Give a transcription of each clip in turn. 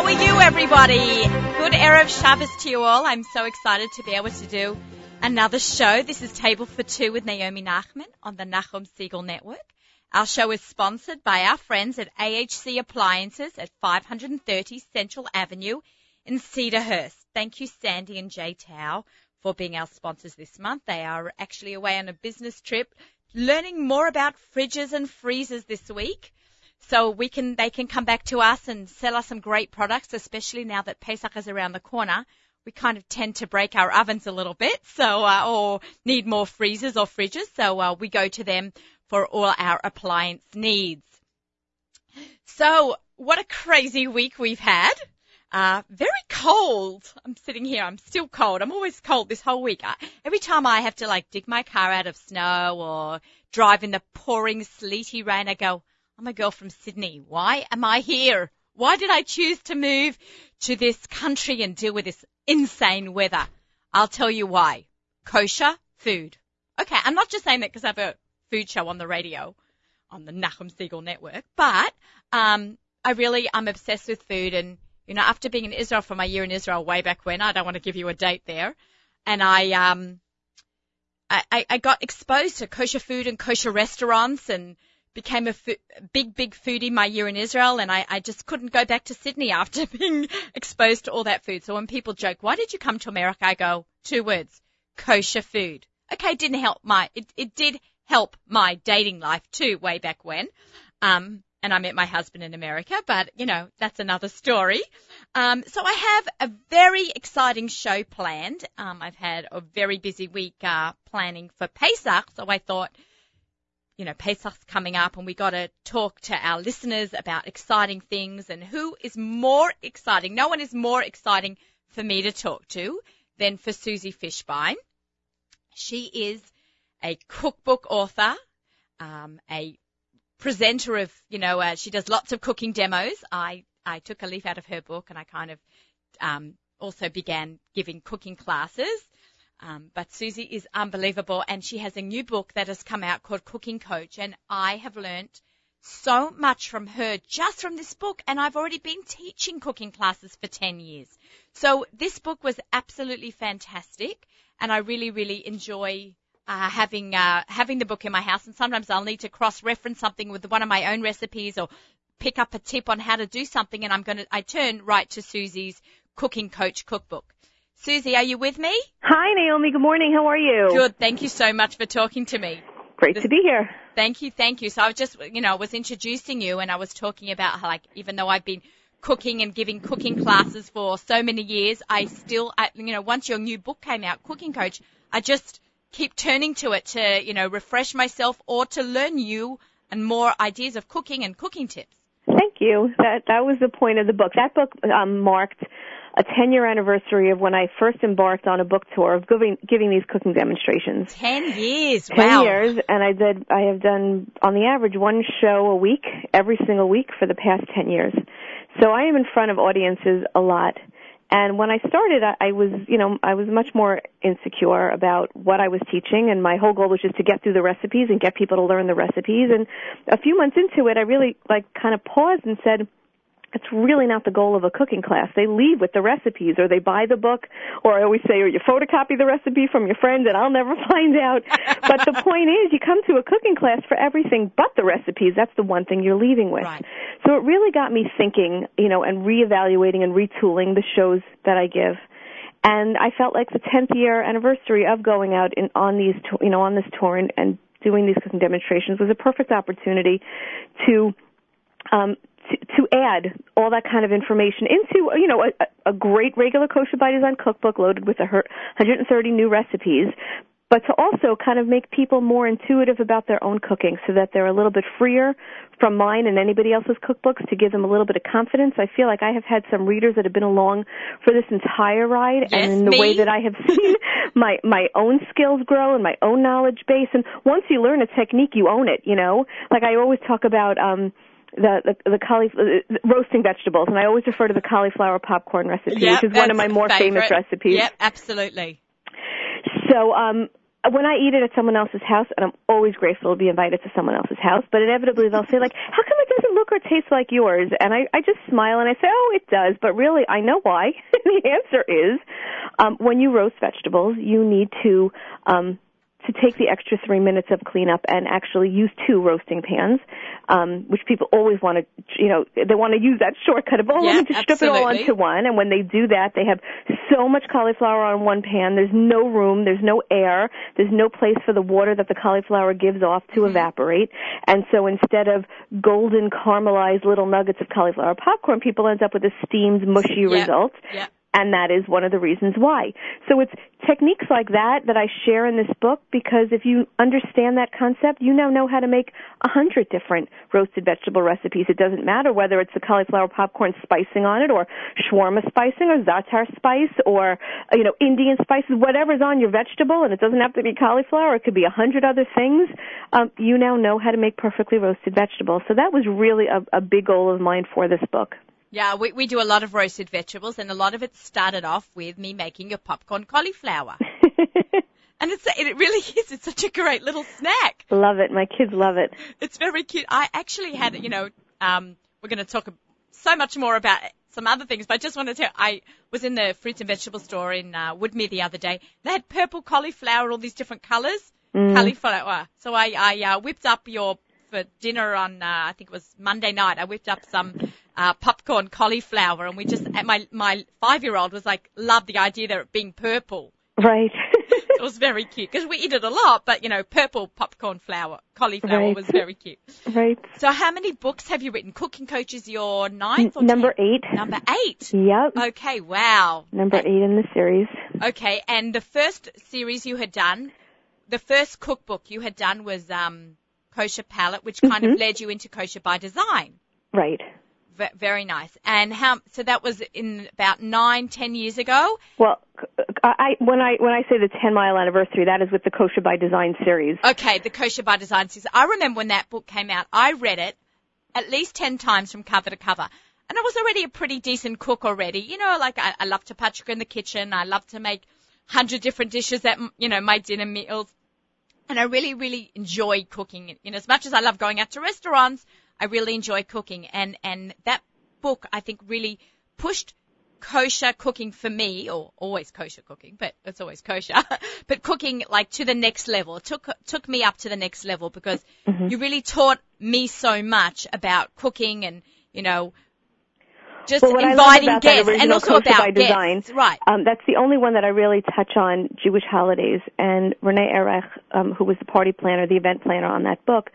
How are you, everybody? Good Erev Shabbos to you all. I'm so excited to be able to do another show. This is Table for Two with Naomi Nachman on the Nachum Segal Network. Our show is sponsored by our friends at AHC Appliances at 530 Central Avenue in Cedarhurst. Thank you, Sandy and Jay Tao, for being our sponsors this month. They are actually away on a business trip, learning more about fridges and freezers this week. So they can come back to us and sell us some great products, especially now that Pesach is around the corner. We kind of tend to break our ovens a little bit, or need more freezers or fridges. So we go to them for all our appliance needs. So what a crazy week we've had. Very cold. I'm sitting here. I'm still cold. I'm always cold this whole week. Every time I have to dig my car out of snow or drive in the pouring sleety rain, I go, I'm a girl from Sydney. Why am I here? Why did I choose to move to this country and deal with this insane weather? I'll tell you why. Kosher food. Okay, I'm not just saying that because I have a food show on the radio, on the Nachum Segal Network, but I'm obsessed with food. And, you know, after being in Israel for my year in Israel way back when, I don't want to give you a date there, and I got exposed to kosher food and kosher restaurants and became a big foodie my year in Israel, and I just couldn't go back to Sydney after being exposed to all that food. So when people joke, why did you come to America? I go, two words, kosher food. Okay, it did help my dating life too way back when. And I met my husband in America, but, you know, that's another story. So I have a very exciting show planned. I've had a very busy week planning for Pesach, so I thought, you know, Pesach's coming up and we got to talk to our listeners about exciting things, and who is more exciting? No one is more exciting for me to talk to than for Susie Fishbein. She is a cookbook author, a presenter of, you know, she does lots of cooking demos. I took a leaf out of her book, and I kind of also began giving cooking classes. But Susie is unbelievable, and she has a new book that has come out called Cooking Coach, and I have learnt so much from her just from this book, and I've already been teaching cooking classes for 10 years. So this book was absolutely fantastic, and I really, really enjoy having the book in my house, and sometimes I'll need to cross-reference something with one of my own recipes or pick up a tip on how to do something, and I turn right to Susie's Cooking Coach cookbook. Susie, are you with me? Hi, Naomi. Good morning. How are you? Good. Thank you so much for talking to me. Great to be here. Thank you. Thank you. So I was just, you know, introducing you, and I was talking about how, even though I've been cooking and giving cooking classes for so many years, once your new book came out, Cooking Coach, I just keep turning to it to, you know, refresh myself or to learn new and more ideas of cooking and cooking tips. Thank you. That was the point of the book. That book marked a 10-year anniversary of when I first embarked on a book tour of giving these cooking demonstrations. 10 years, wow. 10 years, and I have done, on the average, one show a week, every single week for the past 10 years. So I am in front of audiences a lot. And when I started, I was much more insecure about what I was teaching, and my whole goal was just to get through the recipes and get people to learn the recipes. And a few months into it, I really, kind of paused and said, it's really not the goal of a cooking class. They leave with the recipes, or they buy the book, or I always say, or you photocopy the recipe from your friend, and I'll never find out. But the point is, you come to a cooking class for everything but the recipes. That's the one thing you're leaving with. Right. So it really got me thinking, you know, and reevaluating and retooling the shows that I give. And I felt like the 10th year anniversary of going out on this tour and doing these cooking demonstrations was a perfect opportunity to add all that kind of information into, you know, a great regular Kosher by Design cookbook loaded with 130 new recipes, but to also kind of make people more intuitive about their own cooking so that they're a little bit freer from mine and anybody else's cookbooks, to give them a little bit of confidence. I feel like I have had some readers that have been along for this entire ride, yes, and in the way that I have seen my own skills grow and my own knowledge base. And once you learn a technique, you own it, you know. Like I always talk about the roasting vegetables, and I always refer to the cauliflower popcorn recipe, yep, which is one of my more famous recipes. Yep, absolutely. So when I eat it at someone else's house, and I'm always grateful to be invited to someone else's house, but inevitably they'll say, how come it doesn't look liquor tastes like yours? And I just smile and I say, oh, it does. But really, I know why. The answer is when you roast vegetables, you need to take the extra 3 minutes of cleanup and actually use two roasting pans, which people always want to, you know, they want to use that shortcut of, oh, let me just strip it all onto one. And when they do that, they have so much cauliflower on one pan. There's no room. There's no air. There's no place for the water that the cauliflower gives off to evaporate. And so instead of golden caramelized little nuggets of cauliflower popcorn, people end up with a steamed, mushy result. Yep. And that is one of the reasons why. So it's techniques like that that I share in this book, because if you understand that concept, you now know how to make 100 different roasted vegetable recipes. It doesn't matter whether it's the cauliflower popcorn spicing on it or shawarma spicing or za'atar spice or, you know, Indian spices, whatever's on your vegetable, and it doesn't have to be cauliflower. It could be 100 other things. You now know how to make perfectly roasted vegetables. So that was really a big goal of mine for this book. Yeah, we do a lot of roasted vegetables, and a lot of it started off with me making a popcorn cauliflower. And it really is. It's such a great little snack. Love it. My kids love it. It's very cute. I actually had, you know, we're going to talk so much more about some other things, but I just wanted to tell, I was in the fruits and vegetable store in Woodmere the other day. They had purple cauliflower, all these different colors. Cauliflower. So I whipped up for dinner on, I think it was Monday night, I whipped up some popcorn cauliflower, and we just, my 5-year-old was like, loved the idea of it being purple. Right. It was very cute because we eat it a lot, but, you know, purple popcorn cauliflower was very cute. Right. So how many books have you written? Cooking Coach is your ninth or Number 10? 8. Number 8? Yep. Okay, wow. Number 8 in the series. Okay, and the first series you had done, the first cookbook you had done was Kosher Palette, which kind of led you into Kosher by Design. Right. Very nice. And so that was in about 9-10 years ago? Well, when I say the 10-mile anniversary, that is with the Kosher by Design series. Okay, the Kosher by Design series. I remember when that book came out, I read it at least 10 times from cover to cover. And I was already a pretty decent cook already. You know, like I love to patchwork in the kitchen. I love to make 100 different dishes that, you know, my dinner meals. And I really, really enjoy cooking. You know, as much as I love going out to restaurants, I really enjoy cooking. And that book, I think, really pushed kosher cooking for me, or always kosher cooking, but it's always kosher, but cooking like to the next level. It took me up to the next level because you really taught me so much about cooking and, you know, just inviting guests, and also about guests. Right. That's the only one that I really touch on Jewish holidays. And Renee Erech, who was the party planner, the event planner on that book,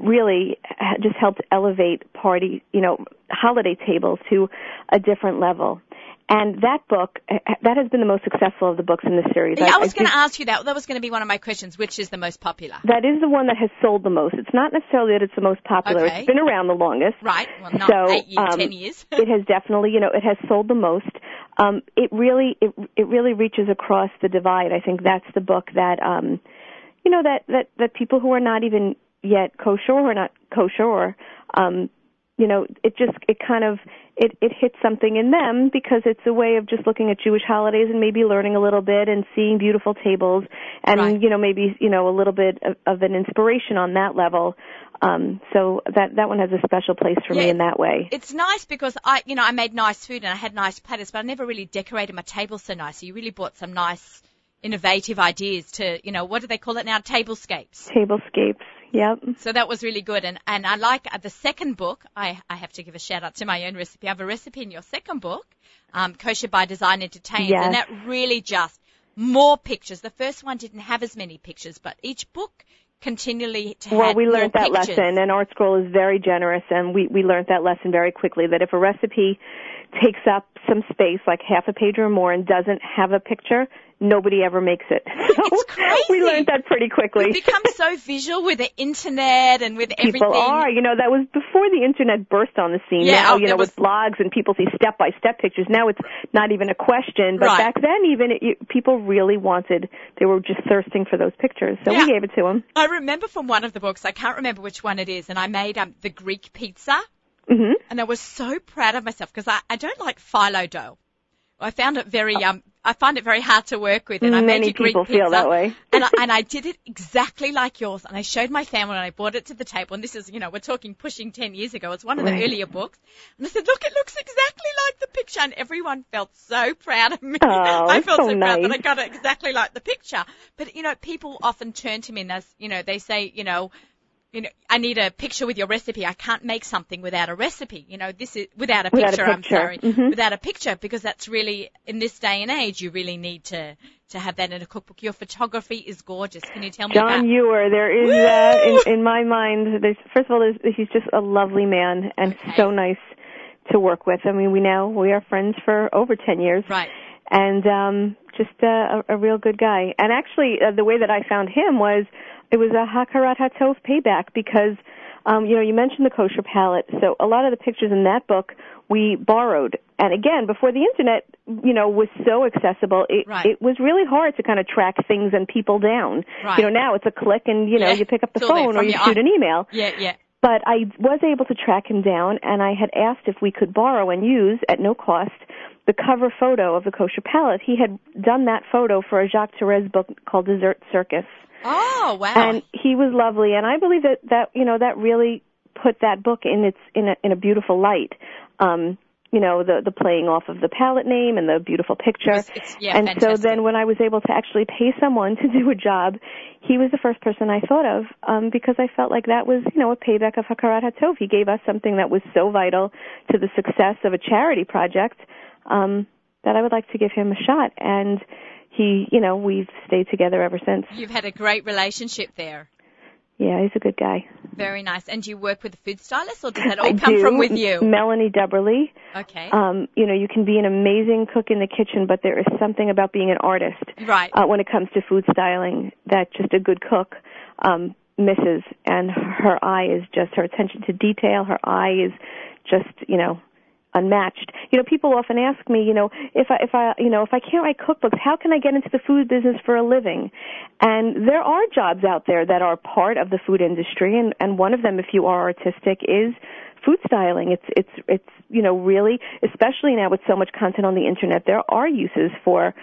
really just helped elevate party, you know, holiday tables to a different level. And that book, that has been the most successful of the books in the series. Yeah, I was going to ask you that. That was going to be one of my questions. Which is the most popular? That is the one that has sold the most. It's not necessarily that it's the most popular. Okay. It's been around the longest. Right. Well, not so, 10 years. It has definitely, you know, it has sold the most. It really reaches across the divide. I think that's the book that, you know, that people who are not even yet kosher or not kosher or, you know, it hits something in them because it's a way of just looking at Jewish holidays and maybe learning a little bit and seeing beautiful tables and, you know, maybe, you know, a little bit of an inspiration on that level. So that one has a special place for me in that way. It's nice because I made nice food and I had nice platters, but I never really decorated my table so nice. So you really brought some nice innovative ideas to, you know, what do they call it now? Tablescapes. Tablescapes. Yep. So that was really good. And I like the second book. I have to give a shout out to my own recipe. I have a recipe in your second book, Kosher by Design Entertains. Yes. And that really just more pictures. The first one didn't have as many pictures, but each book continually had more pictures. Well, we learned that lesson, and Art Scroll is very generous, and we learned that lesson very quickly, that if a recipe takes up some space, like half a page or more, and doesn't have a picture, nobody ever makes it. So it's crazy. We learned that pretty quickly. It becomes so visual with the internet and with everything. People are, you know, that was before the internet burst on the scene. Yeah, now, you know, with blogs and people see step-by-step pictures. Now it's not even a question, but back then even people really wanted, they were just thirsting for those pictures. So we gave it to them. I remember from one of the books, I can't remember which one it is, and I made the Greek pizza. Mm-hmm. And I was so proud of myself because I don't like phyllo dough. I found it very I find it very hard to work with. And I many made a people Greek feel pizza, that way. and I did it exactly like yours. And I showed my family, and I brought it to the table. And this is, you know, we're talking pushing 10 years ago. It's one of the earlier books. And I said, look, it looks exactly like the picture. And everyone felt so proud of me. Oh, I felt so proud that I got it exactly like the picture. But, you know, people often turn to me and they say, you know, I need a picture with your recipe. I can't make something without a recipe. You know, this is without a picture. Mm-hmm. Without a picture, because that's really, in this day and age, you really need to have that in a cookbook. Your photography is gorgeous. Can you tell me about John Ewer? There is in my mind. First of all, he's just a lovely man and so nice to work with. I mean, we are friends for over 10 years. Right. And just a real good guy. And actually, the way that I found him was, it was a Hakarat HaTov payback, because, you mentioned the Kosher Palette. So a lot of the pictures in that book we borrowed. And again, before the Internet, was so accessible, it was really hard to kind of track things and people down. Right. Now it's a click and, you pick up the phone or you shoot an email. Yeah, yeah. But I was able to track him down, and I had asked if we could borrow and use, at no cost, the cover photo of the Kosher Palette. He had done that photo for a Jacques Therese book called Dessert Circus. Oh, wow. And he was lovely, and I believe that really put that book in a beautiful light. The playing off of the palette name and the beautiful picture. And fantastic. So then when I was able to actually pay someone to do a job, he was the first person I thought of, because I felt like that was, a payback of Hakarat HaTov. He gave us something that was so vital to the success of a charity project, that I would like to give him a shot. And he, we've stayed together ever since. You've had a great relationship there. Yeah, he's a good guy. Very nice. And do you work with a food stylist, or does that all come from with you? Melanie Dubberley. Okay. You can be an amazing cook in the kitchen, but there is something about being an artist. Right. When it comes to food styling, that just a good cook misses. And her eye is just, her attention to detail, her eye is just, unmatched. People often ask me, if I can't write cookbooks, how can I get into the food business for a living? And there are jobs out there that are part of the food industry, and one of them, if you are artistic, is food styling. It's really, especially now with so much content on the Internet, there are uses for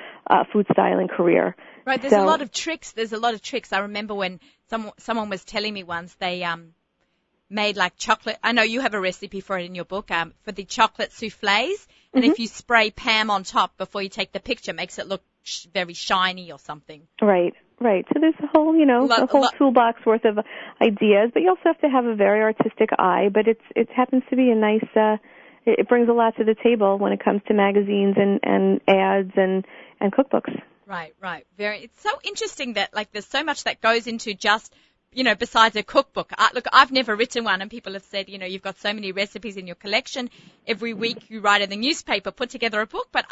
food styling career. Right, there's a lot of tricks. I remember when someone was telling me once, they made like chocolate. I know you have a recipe for it in your book, for the chocolate soufflés. And if you spray Pam on top before you take the picture, makes it look very shiny or something. Right. So there's a whole, a whole toolbox worth of ideas, but you also have to have a very artistic eye. But it happens to be a nice, it brings a lot to the table when it comes to magazines and ads and cookbooks. Right. It's so interesting that there's so much that goes into just, besides a cookbook. I've never written one, and people have said, you've got so many recipes in your collection. Every week you write in the newspaper, put together a book, but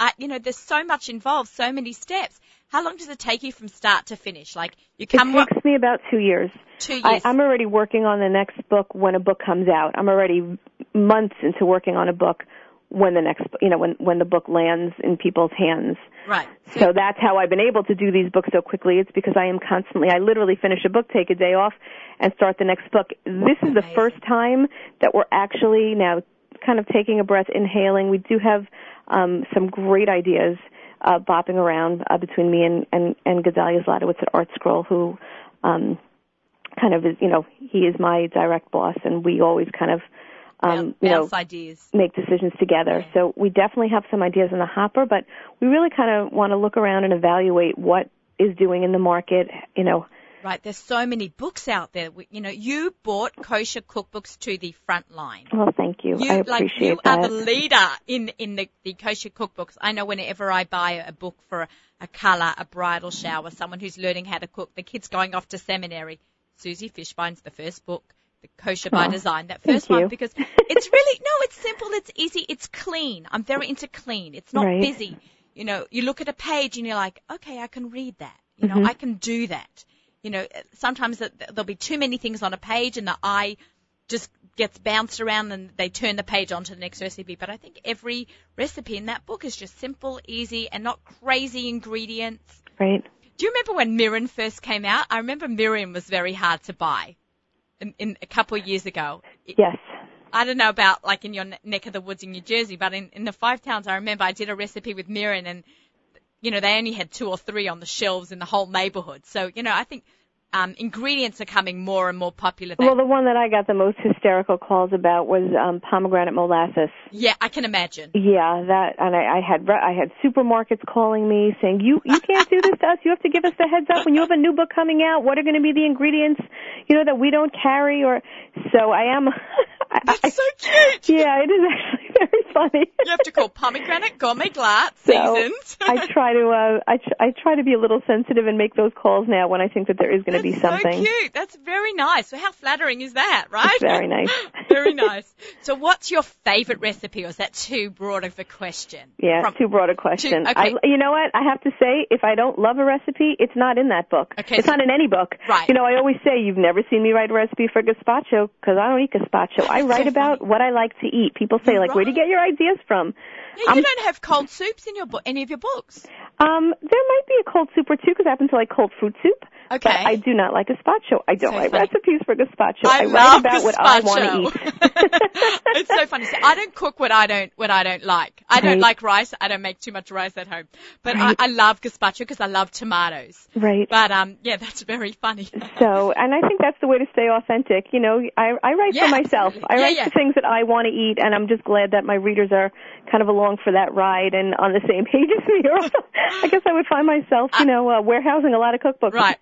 there's so much involved, so many steps. How long does it take you from start to finish? It takes me about 2 years. 2 years. I'm already working on the next book when a book comes out. I'm already months into working on a book when the next, when the book lands in people's hands. Right. So that's how I've been able to do these books so quickly. It's because I literally finish a book, take a day off, and start the next book. This is the first time that we're actually now kind of taking a breath, inhaling. We do have some great ideas bopping around between me and Gedaliah Zlotowitz at Art Scroll, who kind of is, he is my direct boss, and we always kind of ideas. Make decisions together. Yeah. So we definitely have some ideas in the hopper, but we really kind of want to look around and evaluate what is doing in the market, Right, there's so many books out there. You brought kosher cookbooks to the front line. Well, thank you. I appreciate that. You are the leader in the kosher cookbooks. I know whenever I buy a book for a color, a bridal shower, someone who's learning how to cook, the kid's going off to seminary, Susie Fishbein's the first book. The Kosher by Design, that first one, because it's really, it's simple, it's easy, it's clean. I'm very into clean. It's not busy. You look at a page and you're like, okay, I can read that. I can do that. Sometimes there'll be too many things on a page and the eye just gets bounced around and they turn the page onto the next recipe. But I think every recipe in that book is just simple, easy, and not crazy ingredients. Right. Do you remember when Miriam first came out? I remember Miriam was very hard to buy. In a couple of years ago. Yes. I don't know about in your neck of the woods in New Jersey, but in the 5 towns, I remember I did a recipe with Miriam, and you know, they only had 2 or 3 on the shelves in the whole neighborhood. So, you know, I think ingredients are coming more and more popular. Well, the one that I got the most hysterical calls about was pomegranate molasses. Yeah, I can imagine. Yeah, that, and I had supermarkets calling me saying, "You can't do this to us. You have to give us the heads up when you have a new book coming out. What are going to be the ingredients, you know, that we don't carry?" Or so I am. That's so cute. Yeah, it is actually very funny. You have to call pomegranate gourmet glatt seasoned. So I try to be a little sensitive and make those calls now when I think that there is going to be something. So cute. That's very nice. So how flattering is that, right? It's very nice. Very nice. So what's your favorite recipe, or is that too broad of a question? Yeah, too broad a question. Okay. You know what? I have to say, if I don't love a recipe, it's not in that book. Okay, it's not in any book. Right. You know, I always say, you've never seen me write a recipe for gazpacho because I don't eat gazpacho. I write about what I like to eat. People say, like, right, where do you get your ideas from? Yeah, you don't have cold soups in your any of your books. There might be a cold soup or two because I happen to like cold fruit soup. Okay. But I do not like gazpacho. I don't write recipes for gazpacho. I write about gazpacho, what I want to eat. It's so funny. So I don't cook what I don't like. I don't like rice. I don't make too much rice at home. But I love gazpacho because I love tomatoes. Right. But yeah, that's very funny. So, and I think that's the way to stay authentic. You know, I write for myself. I write the things that I want to eat, and I'm just glad that my readers are kind of along for that ride and on the same page as me. I guess I would find myself, you know, warehousing a lot of cookbooks. Right.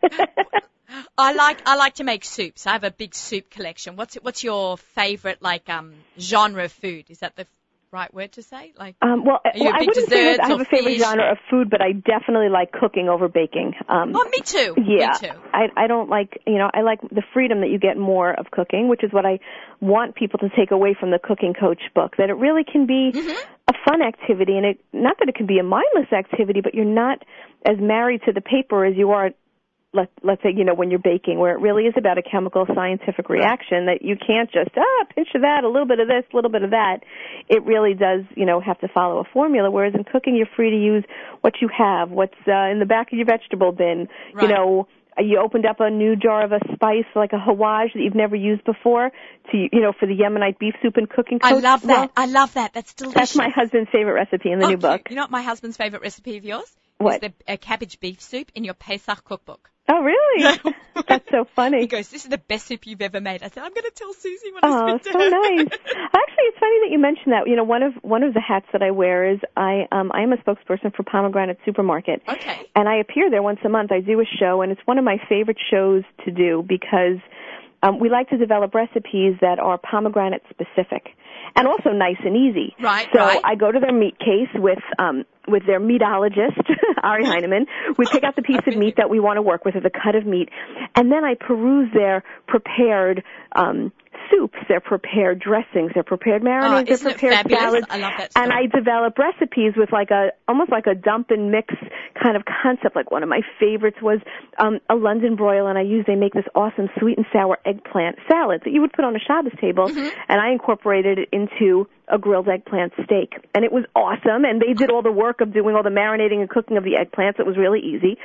I like to make soups. I have a big soup collection. What's your favorite, like, genre of food? Is that the right word to say? Like, well, I wouldn't say that I have a favorite genre of food, but I definitely like cooking over baking. Me too. Yeah. Me too. I don't like, you know, I like the freedom that you get more of cooking, which is what I want people to take away from the Cooking Coach book, that it really can be a fun activity, and it, not that it can be a mindless activity, but you're not as married to the paper as you are, let's say, you know, when you're baking, where it really is about a chemical scientific reaction that you can't just, pinch of that, a little bit of this, a little bit of that. It really does, you know, have to follow a formula, whereas in cooking you're free to use what you have, what's in the back of your vegetable bin, you know. You opened up a new jar of a spice, like a hawaj that you've never used before, to, you know, for the Yemenite beef soup and Cooking Coach. I love that. Well, I love that. That's delicious. That's my husband's favorite recipe in the new book. You know what my husband's favorite recipe of yours? What? Is a cabbage beef soup in your Pesach cookbook. Oh, really? That's so funny. He goes, "This is the best soup you've ever made." I said, "I'm going to tell Susie when I speak to her." Oh, so nice. Actually, it's funny that you mentioned that. You know, one of the hats that I wear is I am a spokesperson for Pomegranate Supermarket. Okay. And I appear there once a month. I do a show, and it's one of my favorite shows to do because we like to develop recipes that are pomegranate specific and also nice and easy. Right. So I go to their meat case with their meatologist, Ari Heinemann. We pick out the piece of meat that we want to work with, or the cut of meat, and then I peruse their prepared soups, their prepared dressings, their prepared marinades, their prepared salads. I love that stuff. And I develop recipes with like almost like a dump and mix kind of concept. Like one of my favorites was a London broil, and they make this awesome sweet and sour eggplant salad that you would put on a Shabbos table, and I incorporated it into a grilled eggplant steak. And it was awesome, and they did all the work of doing all the marinating and cooking of the eggplants. It was really easy.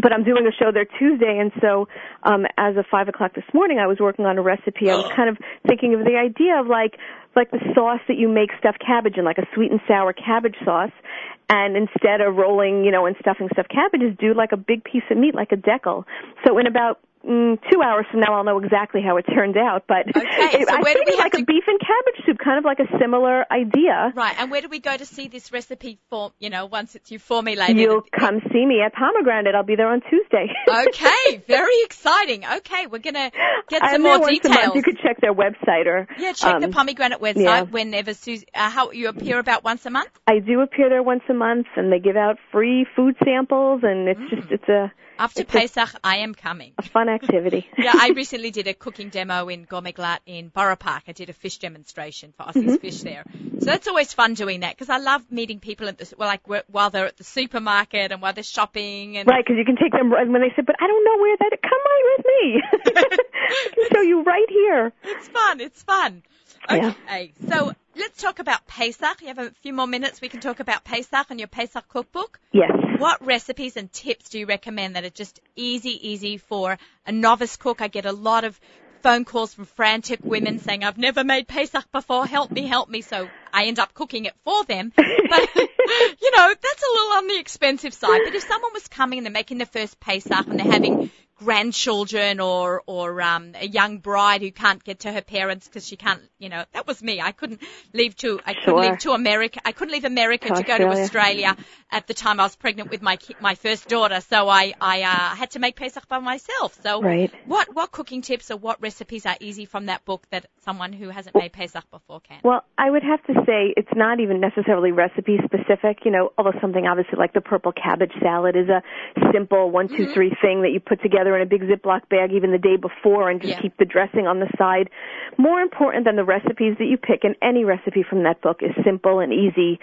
But I'm doing a show there Tuesday, and so as of 5 o'clock this morning, I was working on a recipe. I was kind of thinking of the idea of like the sauce that you make stuffed cabbage in, like a sweet and sour cabbage sauce. And instead of rolling, you know, and stuffing stuffed cabbages, do like a big piece of meat, like a decal. So in about 2 hours from now, I'll know exactly how it turned out. But I think it's like a beef and cabbage soup, kind of like a similar idea. Right. And where do we go to see this recipe for, you know, once you formulated it? You'll come see me at Pomegranate. I'll be there on Tuesday. Okay. Very exciting. Okay. We're going to get some more details. You could check their website or... Yeah, check the Pomegranate website whenever Susie... how you appear about once a month? I do appear there once a month, and they give out free food samples, and it's just... After Pesach, I am coming. A fun activity. Yeah, I recently did a cooking demo in Gourmet Glatt in Borough Park. I did a fish demonstration for Aussie's Fish there. So that's always fun doing that because I love meeting people at while they're at the supermarket and while they're shopping. And right, because you can take them when they say, "But I don't know where that is." Come on with me. I can show you right here. It's fun. It's fun. Okay, yeah. So let's talk about Pesach. You have a few more minutes. We can talk about Pesach and your Pesach cookbook. Yes. What recipes and tips do you recommend that are just easy for a novice cook? I get a lot of phone calls from frantic women saying, "I've never made Pesach before. Help me, help me." So I end up cooking it for them. But, you know, that's a little on the expensive side. But if someone was coming and they're making their first Pesach and they're having grandchildren or a young bride who can't get to her parents because she can't, you know, that was me. I couldn't leave America to go to Australia at the time I was pregnant with my first daughter. So I had to make Pesach by myself. So what cooking tips or what recipes are easy from that book that someone who hasn't made Pesach before can? Well, I would have to say it's not even necessarily recipe specific, you know, although something obviously like the purple cabbage salad is a simple 1, 2, 3 thing that you put together in a big Ziploc bag even the day before and just keep the dressing on the side. More important than the recipes that you pick, and any recipe from that book is simple and easy.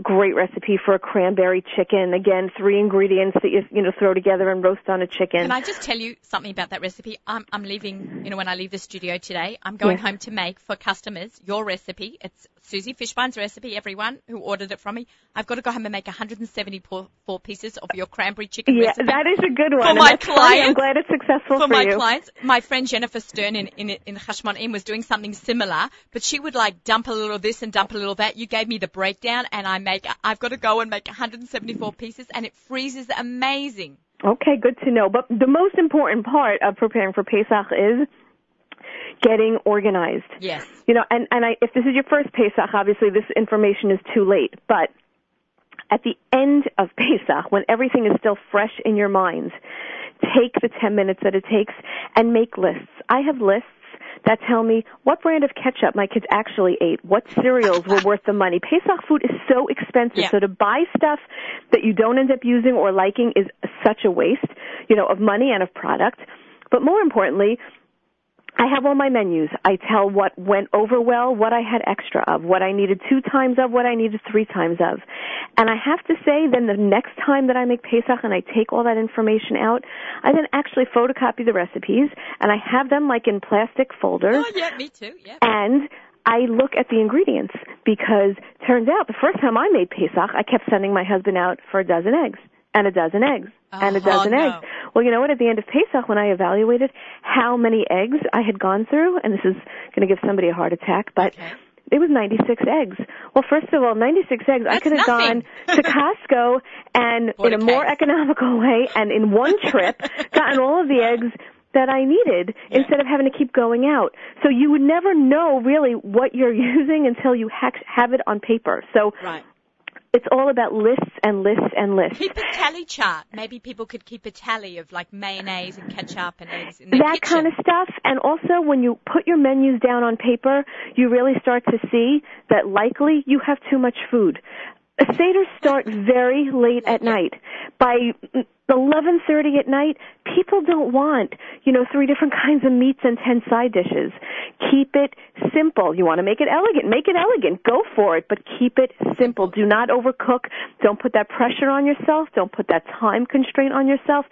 Great recipe for a cranberry chicken. Again, 3 ingredients that you throw together and roast on a chicken. Can I just tell you something about that recipe? I'm leaving, when I leave the studio today, I'm going home to make for customers your recipe. It's Susie Fishbein's recipe, everyone who ordered it from me. I've got to go home and make 174 pieces of your cranberry chicken recipe. Yeah, that is a good one. For my clients. I'm glad it's successful for you. For my clients, my friend Jennifer Stern in Hashmonim was doing something similar, but she would like dump a little of this and dump a little of that. You gave me the breakdown, and I've got to go and make 174 pieces, and it freezes amazing. Okay, good to know. But the most important part of preparing for Pesach is getting organized. Yes. And if this is your first Pesach, obviously this information is too late, but at the end of Pesach, when everything is still fresh in your minds, take the 10 minutes that it takes and make lists. I have lists that tell me what brand of ketchup my kids actually ate, what cereals were worth the money. Pesach food is so expensive, so to buy stuff that you don't end up using or liking is such a waste, of money and of product. But more importantly, I have all my menus. I tell what went over well, what I had extra of, what I needed 2 times of, what I needed 3 times of. And I have to say, then the next time that I make Pesach and I take all that information out, I then actually photocopy the recipes, and I have them like in plastic folders. Oh, yeah, me too, yeah. And I look at the ingredients, because turns out the first time I made Pesach, I kept sending my husband out for 12 eggs. And 12 eggs, and 12 eggs. Well, you know what? At the end of Pesach, when I evaluated how many eggs I had gone through, and this is going to give somebody a heart attack, but it was 96 eggs. Well, first of all, 96 eggs, I could have gone to Costco and in a more economical way and in one trip gotten all of the eggs that I needed instead of having to keep going out. So you would never know really what you're using until you have it on paper. So it's all about lists and lists and lists. Keep a tally chart. Maybe people could keep a tally of like mayonnaise and ketchup and eggs in their kitchen. That kind of stuff. And also when you put your menus down on paper, you really start to see that likely you have too much food. Seders start very late at night. By 11:30 at night, people don't want, 3 different kinds of meats and 10 side dishes. Keep it simple. You want to make it elegant, make it elegant. Go for it, but keep it simple. Do not overcook. Don't put that pressure on yourself. Don't put that time constraint on yourself.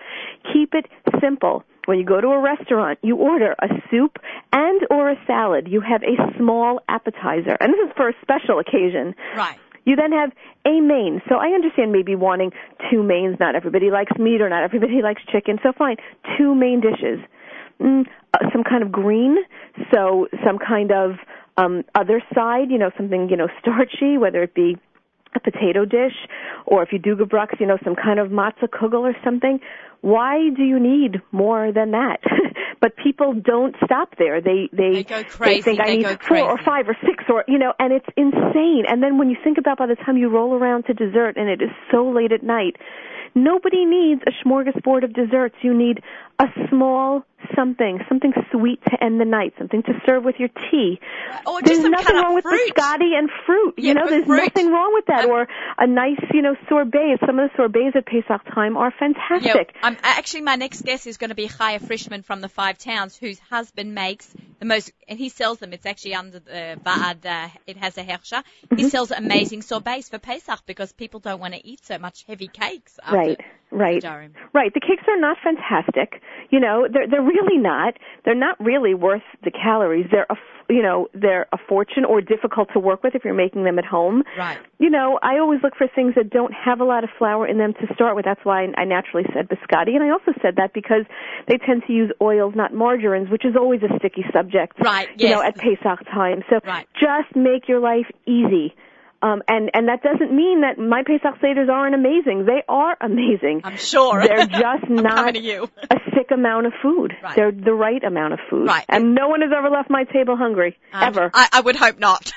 Keep it simple. When you go to a restaurant, you order a soup and or a salad. You have a small appetizer. And this is for a special occasion. Right. You then have a main. So I understand maybe wanting 2 mains. Not everybody likes meat or not everybody likes chicken. So fine, 2 main dishes. Some kind of green, so some kind of other side, something, starchy, whether it be a potato dish or if you do gebrux, some kind of matzah kugel or something. Why do you need more than that? But people don't stop there. They go crazy. They think I need 4 or 5 or 6 or, and it's insane. And then when you think about by the time you roll around to dessert and it is so late at night, nobody needs a smorgasbord of desserts. You need a small something sweet to end the night, something to serve with your tea. Or there's nothing wrong with biscotti and fruit. There's nothing wrong with that. Or a nice, sorbet. Some of the sorbets at Pesach time are fantastic. Actually, my next guest is going to be Chaya Frischman from the 5 Towns, whose husband makes the most, and he sells them. It's actually under the Va'ad. It has a Hersha. He sells amazing sorbets for Pesach because people don't want to eat so much heavy cakes. Right. The cakes are not fantastic. They're really not. They're not really worth the calories. They're a fortune or difficult to work with if you're making them at home. Right. I always look for things that don't have a lot of flour in them to start with. That's why I naturally said biscotti, and I also said that because they tend to use oils, not margarines, which is always a sticky subject. Right. right, yes. you know, at Pesach time. So right. just make your life easy. And that doesn't mean that my Pesach seders aren't amazing. They are amazing. I'm sure. They're just not a sick amount of food. Right. They're the right amount of food. Right. And no one has ever left my table hungry, ever. I would hope not.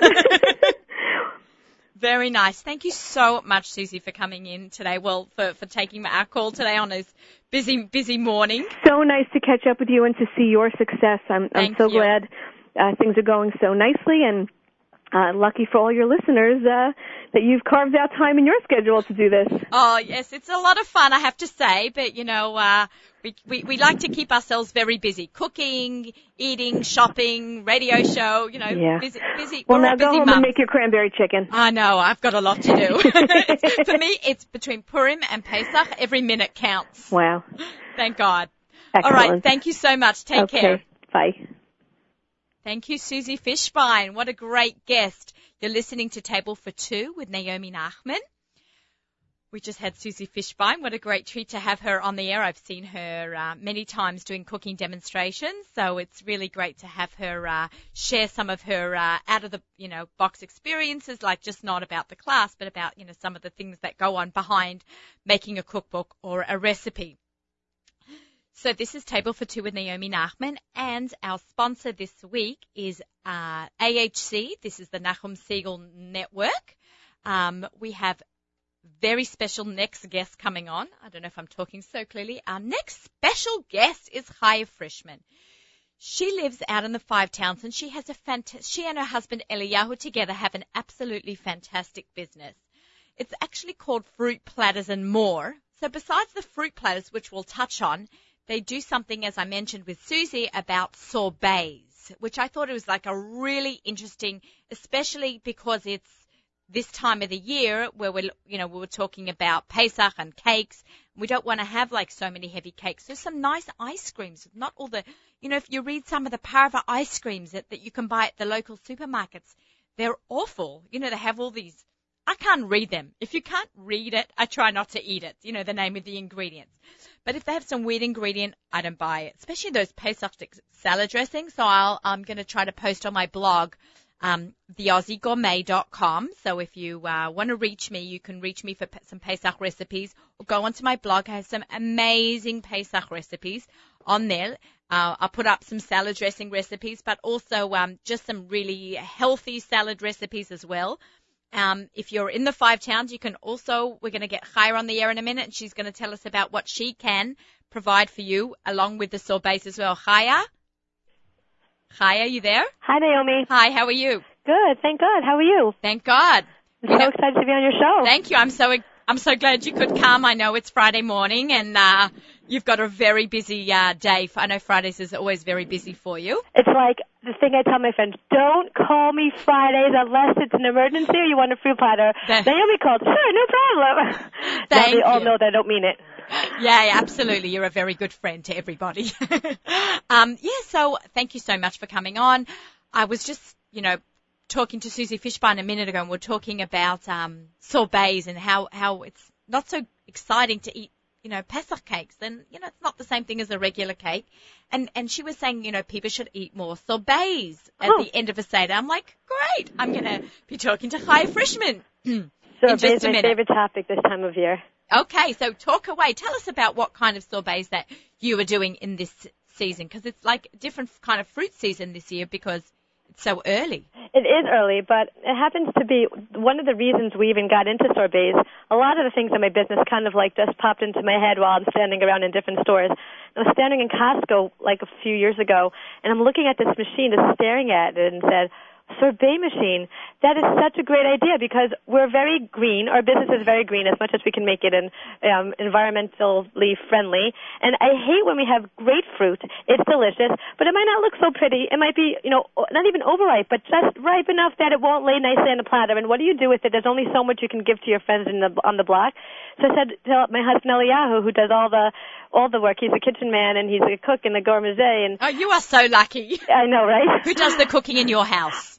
Very nice. Thank you so much, Susie, for coming in today. Well, for taking our call today on this busy morning. So nice to catch up with you and to see your success. I'm so glad things are going so nicely, and lucky for all your listeners that you've carved out time in your schedule to do this. Oh, yes, it's a lot of fun, I have to say, but, you know, we like to keep ourselves very busy. Cooking, eating, shopping, radio show, you know, busy. Well, now go home and make your cranberry chicken. I know, I've got a lot to do. For me, it's between Purim and Pesach. Every minute counts. Wow. Thank God. Excellent. All right, thank you so much. Take care. Bye. Thank you, Susie Fishbein. What a great guest. You're listening to Table for Two with Naomi Nachman. We just had Susie Fishbein. What a great treat to have her on the air. I've seen her many times doing cooking demonstrations, so it's really great to have her share some of her out-of-the-box experiences, like just not about the class, but about, some of the things that go on behind making a cookbook or a recipe. So this is Table for Two with Naomi Nachman, and our sponsor this week is AHC. This is the Nachum Segal Network. We have very special next guest coming on. I don't know if I'm talking so clearly. Our next special guest is Chaya Frischman. She lives out in the Five Towns, and she has she and her husband Eliyahu together have an absolutely fantastic business. It's actually called Fruit Platters and More. So besides the fruit platters, which we'll touch on, they do something, as I mentioned with Susie, about sorbets, which I thought it was like a really interesting, especially because it's this time of the year where we were talking about Pesach and cakes. We don't want to have like so many heavy cakes. There's some nice ice creams, not all the, if you read some of the Parava ice creams that you can buy at the local supermarkets, they're awful. They have all these. I can't read them. If you can't read it, I try not to eat it, the name of the ingredients. But if they have some weird ingredient, I don't buy it, especially those Pesach salad dressings. So I'm going to try to post on my blog, theaussiegourmet.com. So if you want to reach me, you can reach me for some Pesach recipes, or go onto my blog. I have some amazing Pesach recipes on there. I'll put up some salad dressing recipes, but also just some really healthy salad recipes as well. If you're in the Five Towns, we're going to get Chaya on the air in a minute, and she's going to tell us about what she can provide for you, along with the sorbets as well. Chaya? Chaya, are you there? Hi, Naomi. Hi, how are you? Good, thank God. How are you? Thank God. I'm so excited to be on your show. Thank you. I'm so glad you could come. I know it's Friday morning, and you've got a very busy day. I know Fridays is always very busy for you. It's like the thing I tell my friends, don't call me Fridays unless it's an emergency or you want a fruit platter. Naomi called, sure, no problem. Now they all know that I don't mean it. Yeah, absolutely. You're a very good friend to everybody. So thank you so much for coming on. I was just, talking to Susie Fishbein a minute ago, and we're talking about sorbets and how it's not so exciting to eat, Pesach cakes. Then, it's not the same thing as a regular cake. And she was saying, people should eat more sorbets at the end of a Seder. I'm like, great. I'm going to be talking to Chaya Frischman. Sorbets is my favorite topic this time of year. Okay, so talk away. Tell us about what kind of sorbets that you were doing in this season, because it's like a different kind of fruit season this year because it's so early. It is early, but it happens to be one of the reasons we even got into sorbets. A lot of the things in my business kind of like just popped into my head while I'm standing around in different stores. I was standing in Costco like a few years ago, and I'm looking at this machine, just staring at it, and said, sorbet machine, that is such a great idea because we're very green. Our business is very green as much as we can make it and environmentally friendly. And I hate when we have grapefruit. It's delicious, but it might not look so pretty. It might be, not even overripe, but just ripe enough that it won't lay nicely on the platter. And what do you do with it? There's only so much you can give to your friends on the block. So I said to my husband Eliyahu, who does all the work. He's a kitchen man and he's a cook and a gourmet. And oh, you are so lucky. I know, right? Who does the cooking in your house?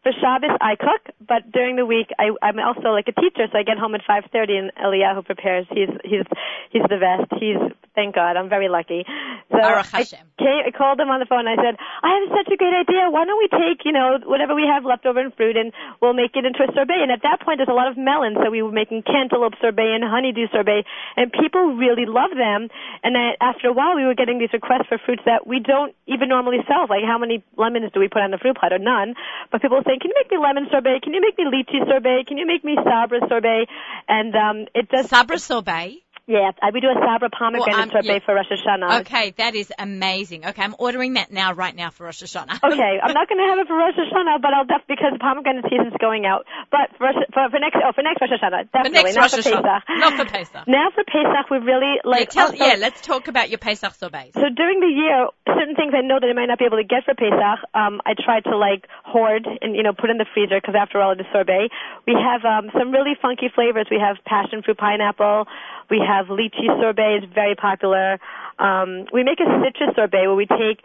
For Shabbos, I cook, but during the week, I'm also like a teacher, so I get home at 5:30 and Eliyahu prepares. He's the best. He's Thank God. I'm very lucky. So I called them on the phone and I said, I have such a great idea. Why don't we take, whatever we have left over in fruit and we'll make it into a sorbet. And at that point, there's a lot of melons. So we were making cantaloupe sorbet and honeydew sorbet. And people really love them. And then after a while, we were getting these requests for fruits that we don't even normally sell. Like, how many lemons do we put on the fruit platter? None. But people were saying, can you make me lemon sorbet? Can you make me lychee sorbet? Can you make me sabra sorbet? And it does. Sabra sorbet? Yeah, we do a sabra pomegranate sorbet for Rosh Hashanah. Okay, that is amazing. Okay, I'm ordering that right now for Rosh Hashanah. Okay, I'm not going to have it for Rosh Hashanah, but I'll definitely, because the pomegranate season's going out. But for next Rosh Hashanah, definitely, not for Pesach. Now for Pesach, we really like... let's talk about your Pesach sorbet. So during the year, certain things I know that I might not be able to get for Pesach, I try to hoard and, put in the freezer, because after all, it is sorbet. We have some really funky flavors. We have passion fruit pineapple. We have lychee sorbet, it's very popular. We make a citrus sorbet where we take